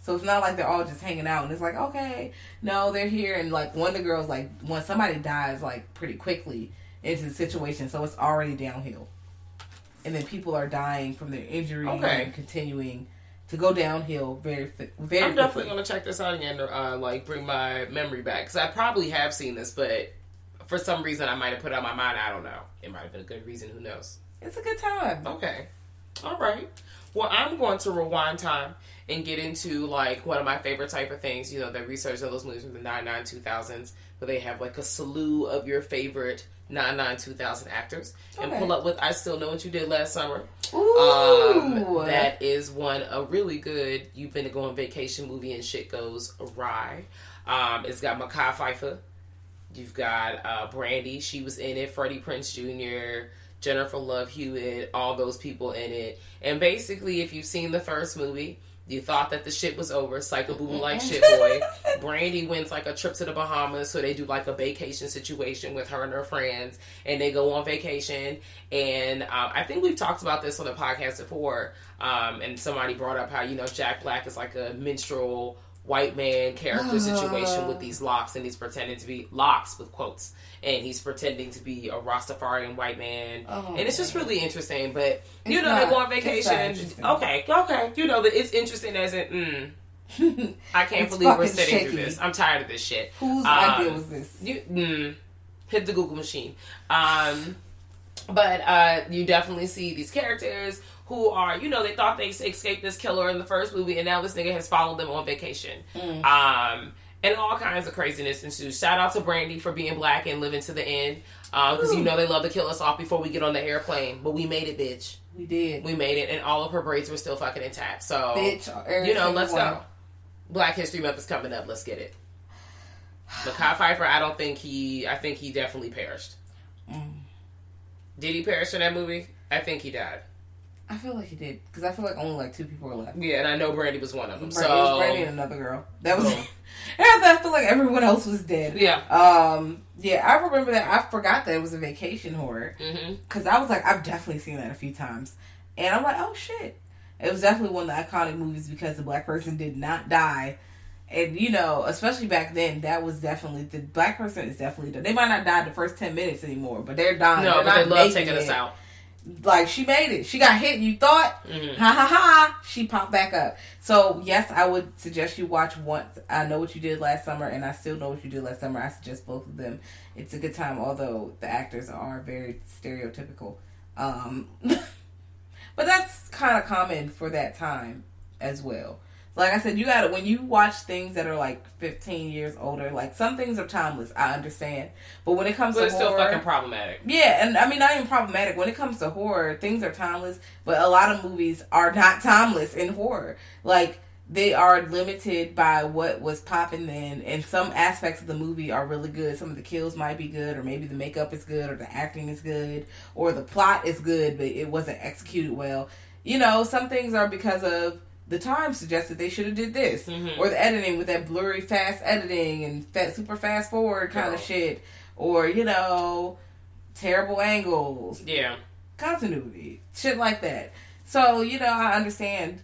So it's not like they're all just hanging out and it's like, okay, no, they're here. And, like, one of the girls, like, when somebody dies, like, pretty quickly into the situation, so it's already downhill. And then people are dying from their injury okay. and continuing to go downhill very, very I'm quickly. Definitely going to check this out again to, uh, like, bring my memory back. Because I probably have seen this, but for some reason I might have put it out my mind. I don't know. It might have been a good reason. Who knows? It's a good time. Okay. All right. Well, I'm going to rewind time and get into, like, one of my favorite type of things, you know, the research of those movies from the ninety-nine two thousands, where they have, like, a slew of your favorite ninety-nine two thousand actors. Okay. And pull up with I Still Know What You Did Last Summer. Ooh. Um, that is one, a really good, you've been to go on vacation movie and shit goes awry. Um, it's got Mekhi Phifer. You've got uh, Brandy. She was in it. Freddie Prinze Junior, Jennifer Love Hewitt, all those people in it. And basically, if you've seen the first movie, you thought that the shit was over. Psycho boo like shit boy. Brandy wins, like, a trip to the Bahamas, so they do, like, a vacation situation with her and her friends, and they go on vacation. And um, I think we've talked about this on the podcast before, um, and somebody brought up how, you know, Jack Black is, like, a minstrel white man character situation with these locks, and he's pretending to be locks with quotes, and he's pretending to be a Rastafarian white man, oh, and it's just really interesting. But you know, not, they go on vacation. Okay, okay, you know, but it's interesting as in, mm, I can't believe we're sitting shaky. Through this. I'm tired of this shit. Whose um, idea was this? You mm, hit the Google machine. Um, but uh, you definitely see these characters who are, you know, they thought they escaped this killer in the first movie, and now this nigga has followed them on vacation. Mm. Um, and all kinds of craziness ensues. Shout out to Brandy for being black and living to the end. Because, um, you know, they love to kill us off before we get on the airplane. But we made it, bitch. We did. We made it, and all of her braids were still fucking intact. So, bitch, you know, let's go. Black History Month is coming up. Let's get it. Mekhi Phifer, I don't think he, I think he definitely perished. Mm. Did he perish in that movie? I think he died. I feel like he did, because I feel like only like two people were left. Yeah, and I know Brandy was one of them. Brandy, so it was Brandy and another girl. That was. I feel like everyone else was dead. Yeah. Um. Yeah, I remember that. I forgot that it was a vacation horror, because mm-hmm. I was like, I've definitely seen that a few times, and I'm like, oh shit, it was definitely one of the iconic movies because the black person did not die, and you know, especially back then, that was definitely the black person is definitely dead. They might not die the first ten minutes anymore, but they're dying. No, they're but they love taking it. us out. Like, she made it. She got hit, you thought? Mm-hmm. Ha ha ha. She popped back up. So, yes, I would suggest you watch Once I Know What You Did Last Summer and I Still Know What You Did Last Summer. I suggest both of them. It's a good time, although the actors are very stereotypical. Um, but that's kind of common for that time as well. Like I said, you gotta, when you watch things that are like fifteen years older, like some things are timeless, I understand. But when it comes but to it's horror. It's still fucking problematic. Yeah, and I mean, not even problematic. When it comes to horror, things are timeless, but a lot of movies are not timeless in horror. Like, they are limited by what was popping then, and some aspects of the movie are really good. Some of the kills might be good, or maybe the makeup is good, or the acting is good, or the plot is good, but it wasn't executed well. You know, some things are because of. The time suggested they should have did this. Mm-hmm. Or the editing with that blurry, fast editing and fat, super fast forward kind oh. of shit. Or, you know, terrible angles. Yeah. Continuity. Shit like that. So, you know, I understand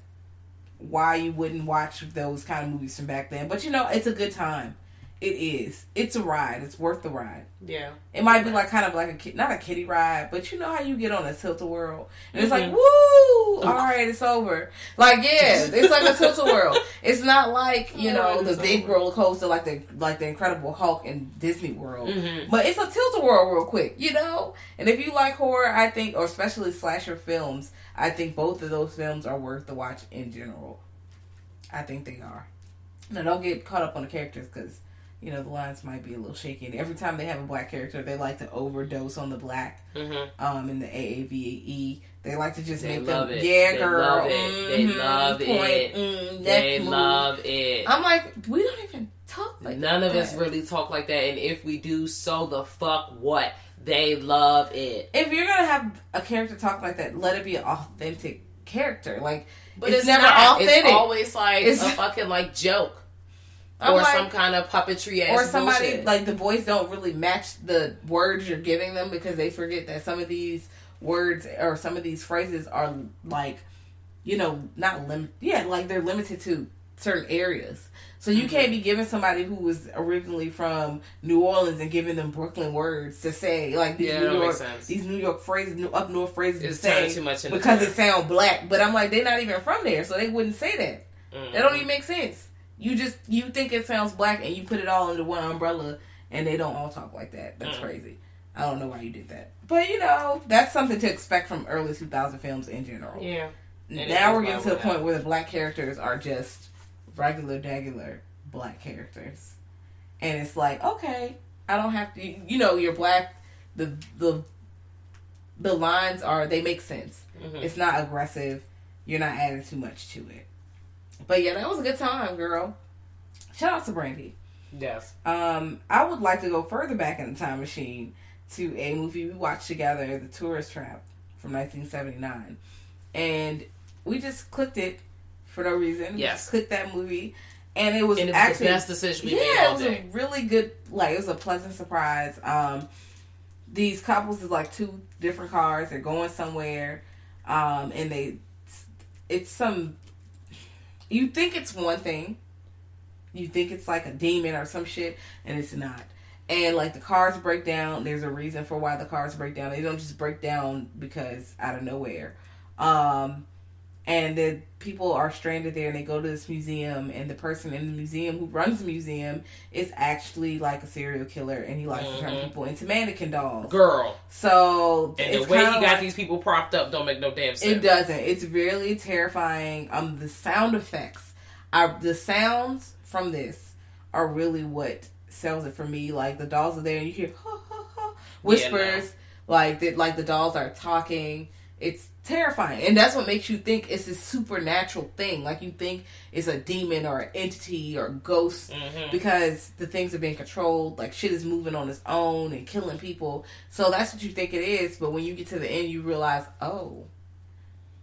why you wouldn't watch those kind of movies from back then. But, you know, it's a good time. It is. It's a ride. It's worth the ride. Yeah. It might be like kind of like a kid, not a kiddie ride, but you know how you get on a tilt-a-whirl and it's mm-hmm. like, woo! All right, it's over. Like, yeah, it's like a tilt-a-whirl. It's not like, you know, the big roller coaster like the like the Incredible Hulk in Disney World. Mm-hmm. But it's a tilt-a-whirl real quick, you know? And if you like horror, I think, or especially slasher films, I think both of those films are worth the watch in general. I think they are. Now, don't get caught up on the characters because you know, the lines might be a little shaky. And every time they have a black character, they like to overdose on the black. Mm-hmm. Um, in the A A V E, they like to just they make love them. It. Yeah, they girl. Love it. Mm-hmm. They love Point. it. Mm, they move. love it. I'm like, we don't even talk like None that. None of us really talk like that. And if we do, so the fuck what? They love it. If you're gonna have a character talk like that, let it be an authentic character. Like, but it's, it's never not. authentic. It's always like it's a fucking like joke. I'm or like, some kind of puppetry ass Or somebody, bullshit. Like, the voice don't really match the words you're giving them because they forget that some of these words or some of these phrases are, like, you know, not limited. Yeah, like, they're limited to certain areas. So you mm-hmm. can't be giving somebody who was originally from New Orleans and giving them Brooklyn words to say, like, these, yeah, New, York, these New York phrases, New, up north phrases it's to say too much because it sound black. But I'm like, they're not even from there, so they wouldn't say that. Mm-hmm. That don't even make sense. You just, you think it sounds black and you put it all under one umbrella and they don't all talk like that. That's mm. crazy. I don't know why you did that. But, you know, that's something to expect from early two thousand films in general. Yeah. And now we're getting to the point out. where the black characters are just regular, regular black characters. And it's like, okay, I don't have to, you know, you're black, the, the, the lines are, they make sense. Mm-hmm. It's not aggressive. You're not adding too much to it. But yeah, that was a good time, girl. Shout out to Brandy. Yes. Um, I would like to go further back in the time machine to a movie we watched together, The Tourist Trap from nineteen seventy-nine. And we just clicked it for no reason. Yes. We just clicked that movie. And it was, and it was actually the best decision we yeah, made all day. It was a really good, like, it was a pleasant surprise. Um, these couples is like two different cars. They're going somewhere. Um, and they, it's some... You think it's one thing. You think it's like a demon or some shit, and it's not. And like the cars break down. There's a reason for why the cars break down. They don't just break down because out of nowhere. Um, and the people are stranded there, and they go to this museum, and the person in the museum who runs the museum is actually like a serial killer, and he likes mm-hmm. to turn people into mannequin dolls. Girl. So and the way he got like, these people propped up don't make no damn sense. It doesn't. It's really terrifying. Um, the sound effects, I, the sounds from this are really what sells it for me. Like the dolls are there, and you hear ha, ha, ha, whispers, yeah, no. like that, like the dolls are talking. It's terrifying, and that's what makes you think it's a supernatural thing. Like you think it's a demon or an entity or a ghost mm-hmm. because the things are being controlled. Like shit is moving on its own and killing people. So that's what you think it is. But when you get to the end, you realize, oh,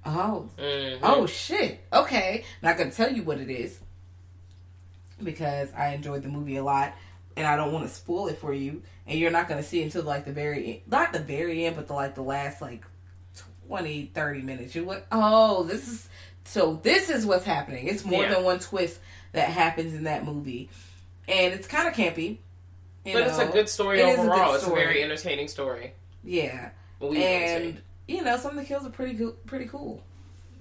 Oh. Mm-hmm. Oh, shit. Okay. I'm not going to tell you what it is because I enjoyed the movie a lot and I don't want to spoil it for you. And you're not going to see it until, like, the very end. Not the very end, but, the, like, the last, like, twenty, thirty minutes. You're like, oh, this is... So, this is what's happening. It's more yeah. than one twist that happens in that movie. And it's kind of campy. But know? it's a good story it overall. Good story. It's a very entertaining story. Yeah. We and, you know, some of the kills are pretty, go- pretty cool.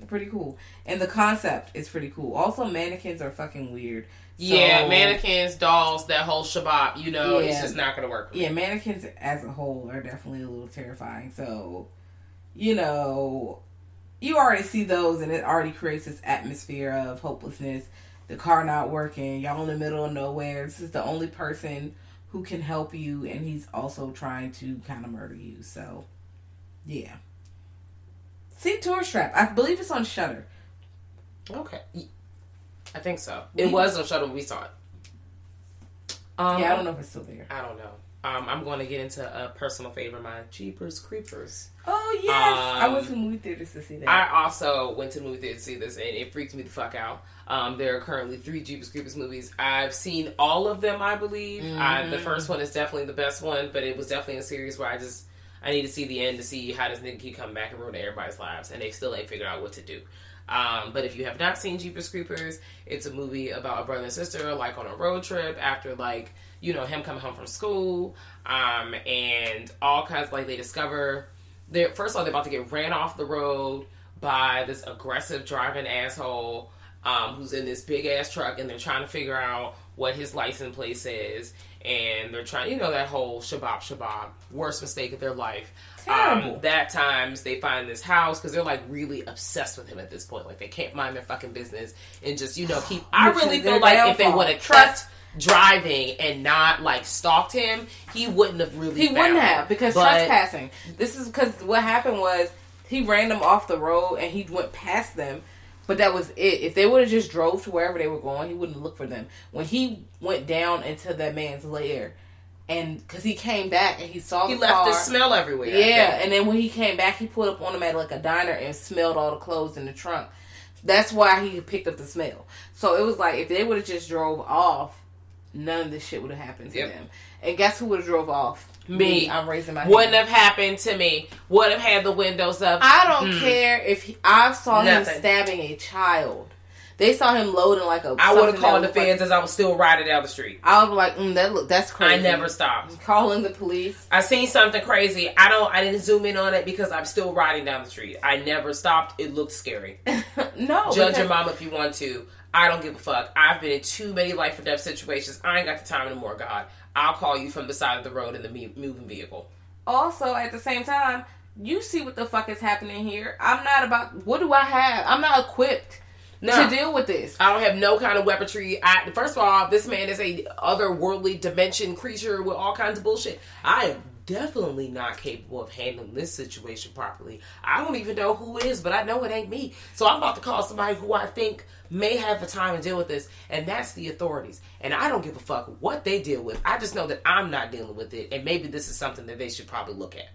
Pretty cool. And the concept is pretty cool. Also, mannequins are fucking weird. Yeah, so, mannequins, dolls, that whole shabab, you know, yeah, it's just not going to work. Yeah, me. Mannequins as a whole are definitely a little terrifying. So, you know... You already see those, and it already creates this atmosphere of hopelessness. The car not working. Y'all in the middle of nowhere. This is the only person who can help you, and he's also trying to kind of murder you. So, yeah. See Tourist Trap. I believe it's on Shudder. Okay. I think so. It we, was on Shudder when we saw it. Um, yeah, I don't know if it's still there. I don't know. Um, I'm going to get into a personal favorite of mine, Jeepers Creepers. Oh, yes. Um, I went to the movie theaters to see that. I also went to the movie theater to see this, and it freaked me the fuck out. Um, there are currently three Jeepers Creepers movies. I've seen all of them, I believe. Mm. I, the first one is definitely the best one, but it was definitely a series where I just, I need to see the end to see how this nigga keep coming back and ruining everybody's lives, and they still ain't figured out what to do. Um, but if you have not seen Jeepers Creepers, it's a movie about a brother and sister, like, on a road trip after, like, you know, him coming home from school, um, and all kinds of, like, they discover, they're, first of all, they're about to get ran off the road by this aggressive driving asshole, um, who's in this big-ass truck, and they're trying to figure out what his license plate says, and they're trying, you know, that whole shabab shabab, worst mistake of their life. Um, that times they find this house because they're like really obsessed with him at this point. Like they can't mind their fucking business and just, you know, keep. I really feel like if they would have kept driving and not like stalked him, he wouldn't have really. He wouldn't have because trespassing. This is because what happened was he ran them off the road and he went past them. But that was it. If they would have just drove to wherever they were going, he wouldn't look for them. When he went down into that man's lair. And because he came back and he saw the he car. He left the smell everywhere. Yeah, and then when he came back, he pulled up on him at like a diner and smelled all the clothes in the trunk. That's why he picked up the smell. So it was like, if they would have just drove off, none of this shit would have happened to yep. them. And guess who would have drove off? Me. me. I'm raising my hand. Wouldn't have happened to me. Would have had the windows up. I don't mm. care if he, I saw Nothing. him stabbing a child. They saw him loading like a... I would have called the feds like, as I was still riding down the street. I was like, mm, that look, that's crazy. I never stopped. Calling the police. I seen something crazy. I don't. I didn't zoom in on it because I'm still riding down the street. I never stopped. It looked scary. No. Judge because... your mom if you want to. I don't give a fuck. I've been in too many life or death situations. I ain't got the time anymore, God. I'll call you from the side of the road in the me- moving vehicle. Also, at the same time, you see what the fuck is happening here. I'm not about... What do I have? I'm not equipped... No, to deal with this. I don't have no kind of weaponry. I, first of all, this man is a otherworldly dimension creature with all kinds of bullshit. I am definitely not capable of handling this situation properly. I don't even know who it is, but I know it ain't me. So I'm about to call somebody who I think may have the time to deal with this, and that's the authorities. And I don't give a fuck what they deal with. I just know that I'm not dealing with it, and maybe this is something that they should probably look at.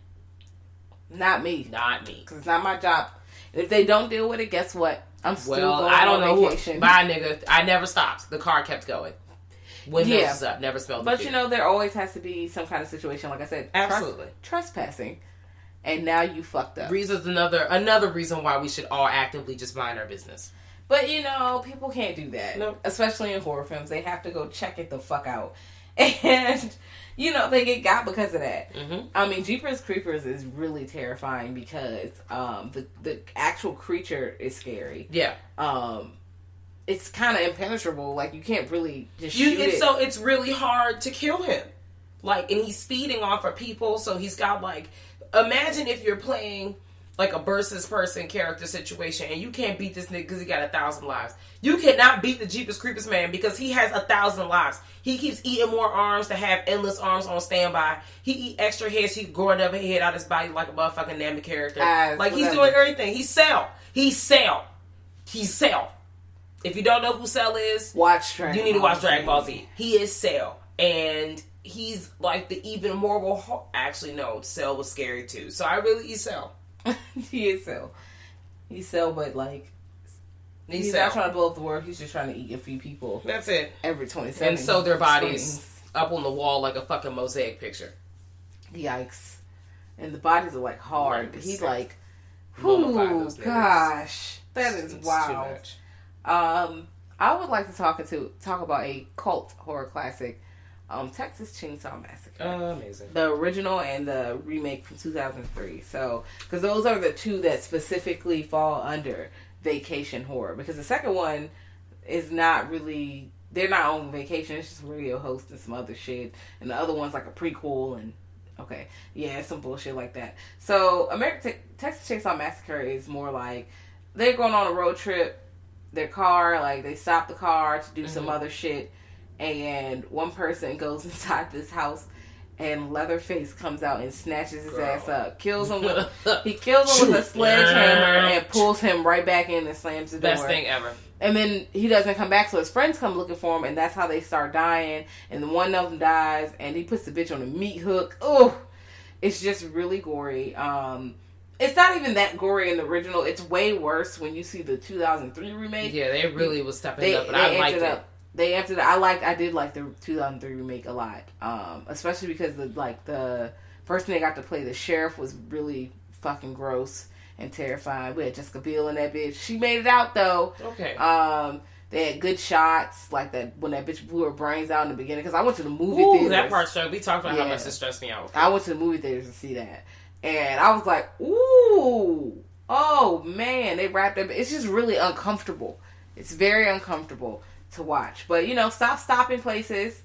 Not me. Not me. Because it's not my job. If they don't deal with it, guess what? I'm still well, going I don't on know vacation. Who, my nigga, I never stopped. The car kept going. Windows yeah. is up. Never smelled But, the you know, there always has to be some kind of situation. Like I said, absolutely tresp- trespassing. And now you fucked up. Reason's another, another reason why we should all actively just mind our business. But, you know, people can't do that. Nope. Especially in horror films. They have to go check it the fuck out. And, you know, they get got because of that. Mm-hmm. I mean, Jeepers Creepers is really terrifying because um, the, the actual creature is scary. Yeah. Um, it's kind of impenetrable. Like, you can't really just you, shoot it. So, it's really hard to kill him. Like, and he's feeding off of people, so he's got, like... Imagine if you're playing... like a versus person character situation, and you can't beat this nigga because he got a thousand lives. You cannot beat the Jeepers Creepers man because he has a thousand lives. He keeps eating more arms to have endless arms on standby. He eat extra heads. He growing up a head out his body like a motherfucking Nami character. Uh, like he's doing everything. He's Cell. He's Cell. He's Cell. If you don't know who Cell is, watch Dragon you need to watch Dragon Ball Z. He is Cell, and he's like the even more. Ho- Actually, no, Cell was scary too. So I really eat Cell. T S L. He's Cell, but like he's, he's not trying to blow up the world. He's just trying to eat a few people. That's it. Every twenty-seven. And so their bodies swings. Up on the wall like a fucking mosaic picture. Yikes! And the bodies are like hard. Right, he's like, oh gosh, that is it's wild. Um, I would like to talk to talk about a cult horror classic. Um, Texas Chainsaw Massacre. Uh, amazing. The original and the remake from two thousand three. So, because those are the two that specifically fall under vacation horror. Because the second one is not really, they're not on vacation. It's just radio hosts and some other shit. And the other one's like a prequel and, okay, yeah, some bullshit like that. So, American Te- Texas Chainsaw Massacre is more like, they're going on a road trip, their car, like they stop the car to do mm-hmm. some other shit. And one person goes inside this house, and Leatherface comes out and snatches his Girl. ass up, kills him with he kills him with a sledgehammer and pulls him right back in and slams the door. Best thing ever. And then he doesn't come back, so his friends come looking for him, and that's how they start dying. And then one of them dies, and he puts the bitch on a meat hook. Oh, it's just really gory. Um, it's not even that gory in the original. It's way worse when you see the two thousand three remake. Yeah, they really was stepping they, up, and I liked it. Up. They after that, I like I did like the two thousand three remake a lot, um, especially because the like the person that got to play the sheriff was really fucking gross and terrifying. We had Jessica Biel in that bitch. She made it out though. Okay. Um, they had good shots like that when that bitch blew her brains out in the beginning. Because I went to the movie theater. Ooh, that part showed. We talked about yeah. how much it stressed me out. I went to the movie theaters to see that, and I was like, ooh, oh man, they wrapped up. It's just really uncomfortable. It's very uncomfortable to watch. But, you know, stop stopping places.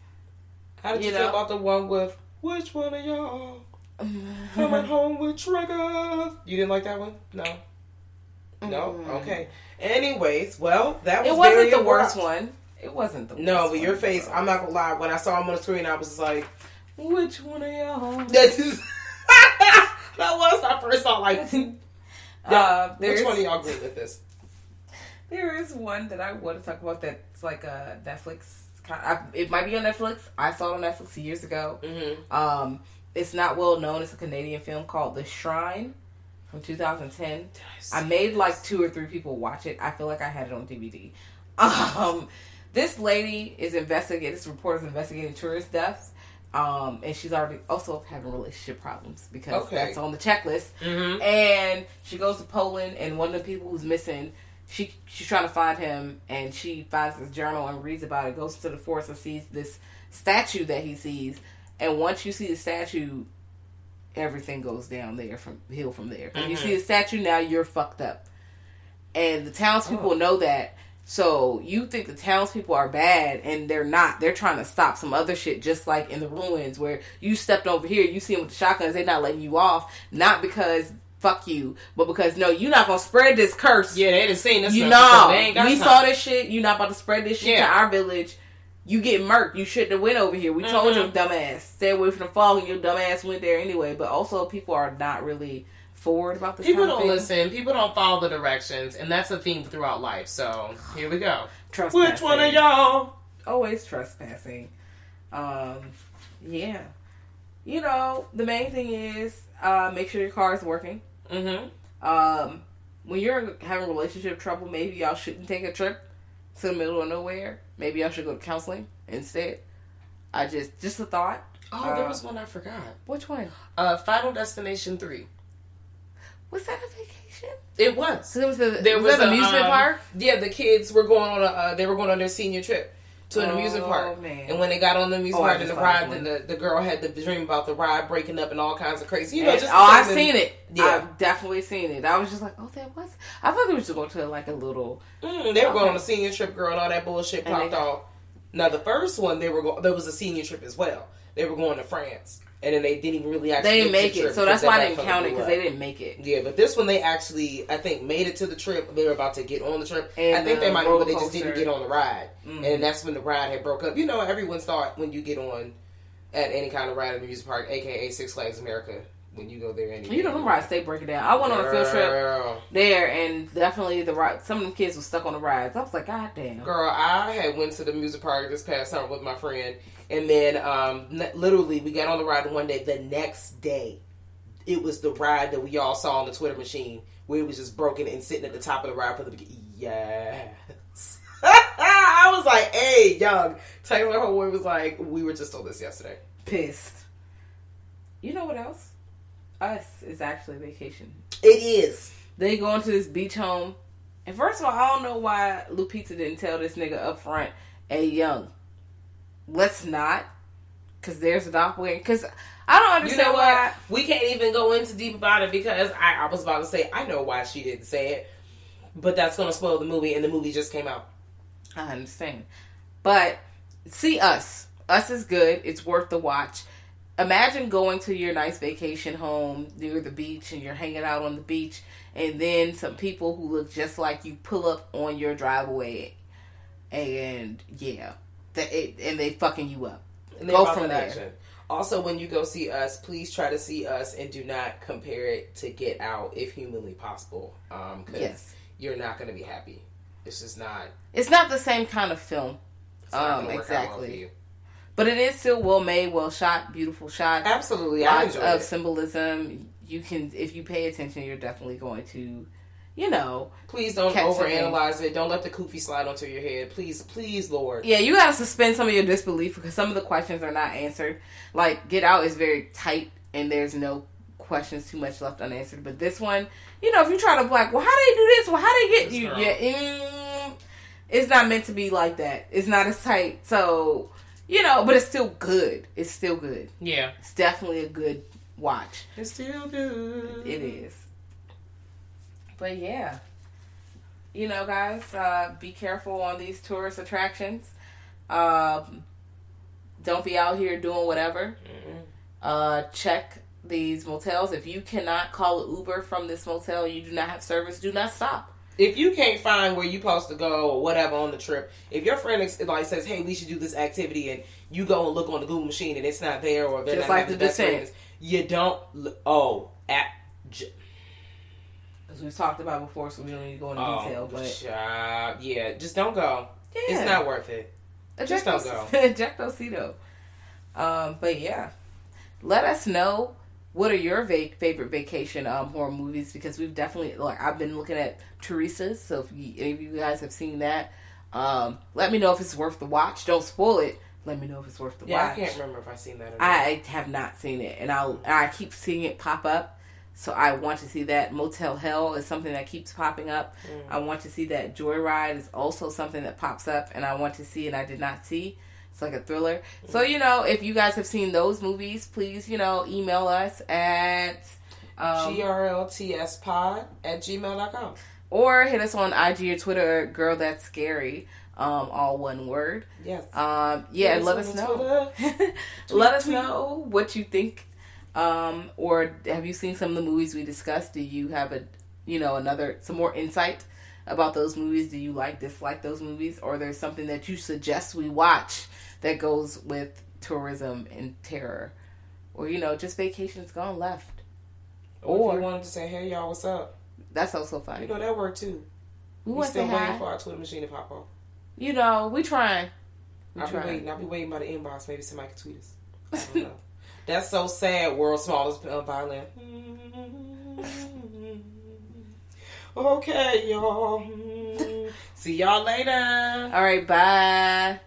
How did you, you feel know? about the one with, which one of y'all coming home with triggers? You didn't like that one? No. No? Mm. Okay. Anyways, well, that was It wasn't the worst one. It wasn't the worst No, but your face, I'm not gonna lie, when I saw him on the screen, I was like, which one of y'all? that was my first thought, like, uh, which one of y'all agree with this? There is one that I want to talk about that's like a Netflix. I, it might be on Netflix. I saw it on Netflix years ago. Mm-hmm. Um, it's not well known. It's a Canadian film called The Shrine from two thousand ten. I, I made this? like two or three people watch it. I feel like I had it on D V D. Um, this lady is investigating, this reporter is investigating tourist deaths. Um, and she's already also having relationship problems because okay. that's on the checklist. Mm-hmm. And she goes to Poland, and one of the people who's missing, She she's trying to find him, and she finds this journal and reads about it, goes to the forest and sees this statue that he sees. And once you see the statue, everything goes down there from hill from there. When mm-hmm. you see the statue, now you're fucked up. And the townspeople oh. know that. So you think the townspeople are bad, and they're not. They're trying to stop some other shit, just like in The Ruins, where you stepped over here, you see them with the shotguns, they're not letting you off. Not because fuck you, but because no, you're not gonna spread this curse. Yeah, they done seen this. You know, we time. saw this shit. You're not about to spread this shit yeah. to our village. You get murked. You shouldn't have went over here. We mm-hmm. told your dumb ass stay away from the fog, and your dumb ass went there anyway. But also, people are not really forward about this. People kind of don't thing. listen. People don't follow the directions, and that's a theme throughout life. So here we go. Trespassing. Which one of y'all? Always trespassing. Um, yeah. You know, the main thing is uh, make sure your car is working. Mm-hmm. Um, when you're having relationship trouble, maybe y'all shouldn't take a trip to the middle of nowhere. Maybe y'all should go to counseling instead. I just, just a thought. Oh, uh, there was one I forgot. Which one? Uh, Final Destination three. Was that a vacation? It was. So there was, a, there was, was that an amusement um, park? Yeah, the kids were going on a, uh, they were going on their senior trip to an amusement oh, park. Man. And when they got on the amusement oh, park and the ride, then the, the girl had the dream about the ride breaking up and all kinds of crazy. You know, and, just oh, I've seen it. Yeah. I've definitely seen it. I was just like, oh, that was. I thought they were just going to like a little. Mm, they were going okay. on a senior trip, girl, and all that bullshit and popped they... off. Now, the first one, they were go- there was a senior trip as well. They were going to France. And then they didn't even really actually They didn't make it. So that's why I didn't count it, because they didn't make it. Yeah, but this one they actually, I think, made it to the trip. They were about to get on the trip. And I think the they might, but they just didn't get on the ride. Mm-hmm. And that's when the ride had broke up. You know, everyone's thought when you get on at any kind of ride at the music park, a k a. Six Flags America, when you go there. Anyway. You know, them rides, they break it down. I went on a field trip there, and definitely the ride, some of them kids were stuck on the rides. I was like, God damn. Girl, I had went to the music park this past summer with my friend. And then, um, literally, we got on the ride one day. The next day, it was the ride that we all saw on the Twitter machine where it was just broken and sitting at the top of the ride for the beginning. Yes. I was like, hey, young. Taylor Howard was like, we were just on this yesterday. Pissed. You know what else? Us is actually vacation. It is. They going to this beach home. And first of all, I don't know why Lupita didn't tell this nigga up front, hey, young, let's not. Because there's a doppelganger. Because I don't understand you know why. What? We can't even go into deep about it because I, I was about to say, I know why she didn't say it. But that's going to spoil the movie. And the movie just came out. I understand. But see Us. Us is good. It's worth the watch. Imagine going to your nice vacation home near the beach and you're hanging out on the beach and then some people who look just like you pull up on your driveway and yeah, they, and they fucking you up. And go from there. Action. Also, when you go see Us, please try to see Us and do not compare it to Get Out if humanly possible. Um, cause yes. You're not going to be happy. It's just not. It's not the same kind of film. Um, exactly. But it is still well made, well shot, beautiful shot. Absolutely, I enjoy it. Lots of symbolism. You can, if you pay attention, you're definitely going to, you know. Please don't overanalyze it. Don't let the koofy slide onto your head. Please, please, Lord. Yeah, you gotta suspend some of your disbelief because some of the questions are not answered. Like Get Out is very tight, and there's no questions too much left unanswered. But this one, you know, if you try to black, well, how do they do this? Well, how do they get you? Yeah, mm, it's not meant to be like that. It's not as tight. So. You know, but it's still good. It's still good. Yeah. It's definitely a good watch. It's still good. It is. But yeah. You know, guys, uh, be careful on these tourist attractions. Um, don't be out here doing whatever. Mm-hmm. Uh, check these motels. If you cannot call an Uber from this motel, you do not have service, do not stop. If you can't find where you're supposed to go or whatever on the trip, if your friend like says, "Hey, we should do this activity," and you go and look on the Google machine and it's not there, or they're just not like the best friends, you don't. Oh, at j- as we've talked about before, so we don't need to go into oh, detail. But uh, yeah, just don't go. Yeah. It's not worth it. Eject just don't go. Ejectocito. Um, but yeah, let us know. What are your va- favorite vacation um, horror movies? Because we've definitely, like, I've been looking at Teresa's, so if, you, if you guys have seen that, um, let me know if it's worth the watch. Don't spoil it. Let me know if it's worth the yeah, watch. Yeah, I can't remember if I've seen that or not. I have not seen it, and I I keep seeing it pop up, so I want to see that. Motel Hell is something that keeps popping up. Mm. I want to see that. Joyride is also something that pops up, and I want to see, and I did not see. It's like a thriller. So, you know, if you guys have seen those movies, please, you know, email us at um, G R L T S pod at gmail dot com. Or hit us on I G or Twitter, Girl That's Scary, um, all one word. Yes. Um, yeah, yes, let us know. tweet, let us know what you think. Um, or have you seen some of the movies we discussed? Do you have a, you know, another, some more insight about those movies? Do you like, dislike those movies? Or there's something that you suggest we watch that goes with tourism and terror, or you know, just vacations gone left. Or, or if you wanted to say, "Hey, y'all, what's up?" That's also fine. You know that worked too. We, we still waiting hi. for our Twitter machine to pop up. You know, we trying. We I'll trying. be waiting. I'll be waiting by the inbox. Maybe somebody can tweet us. I don't know. That's so sad. World's smallest violin. Okay, y'all. See y'all later. All right, bye.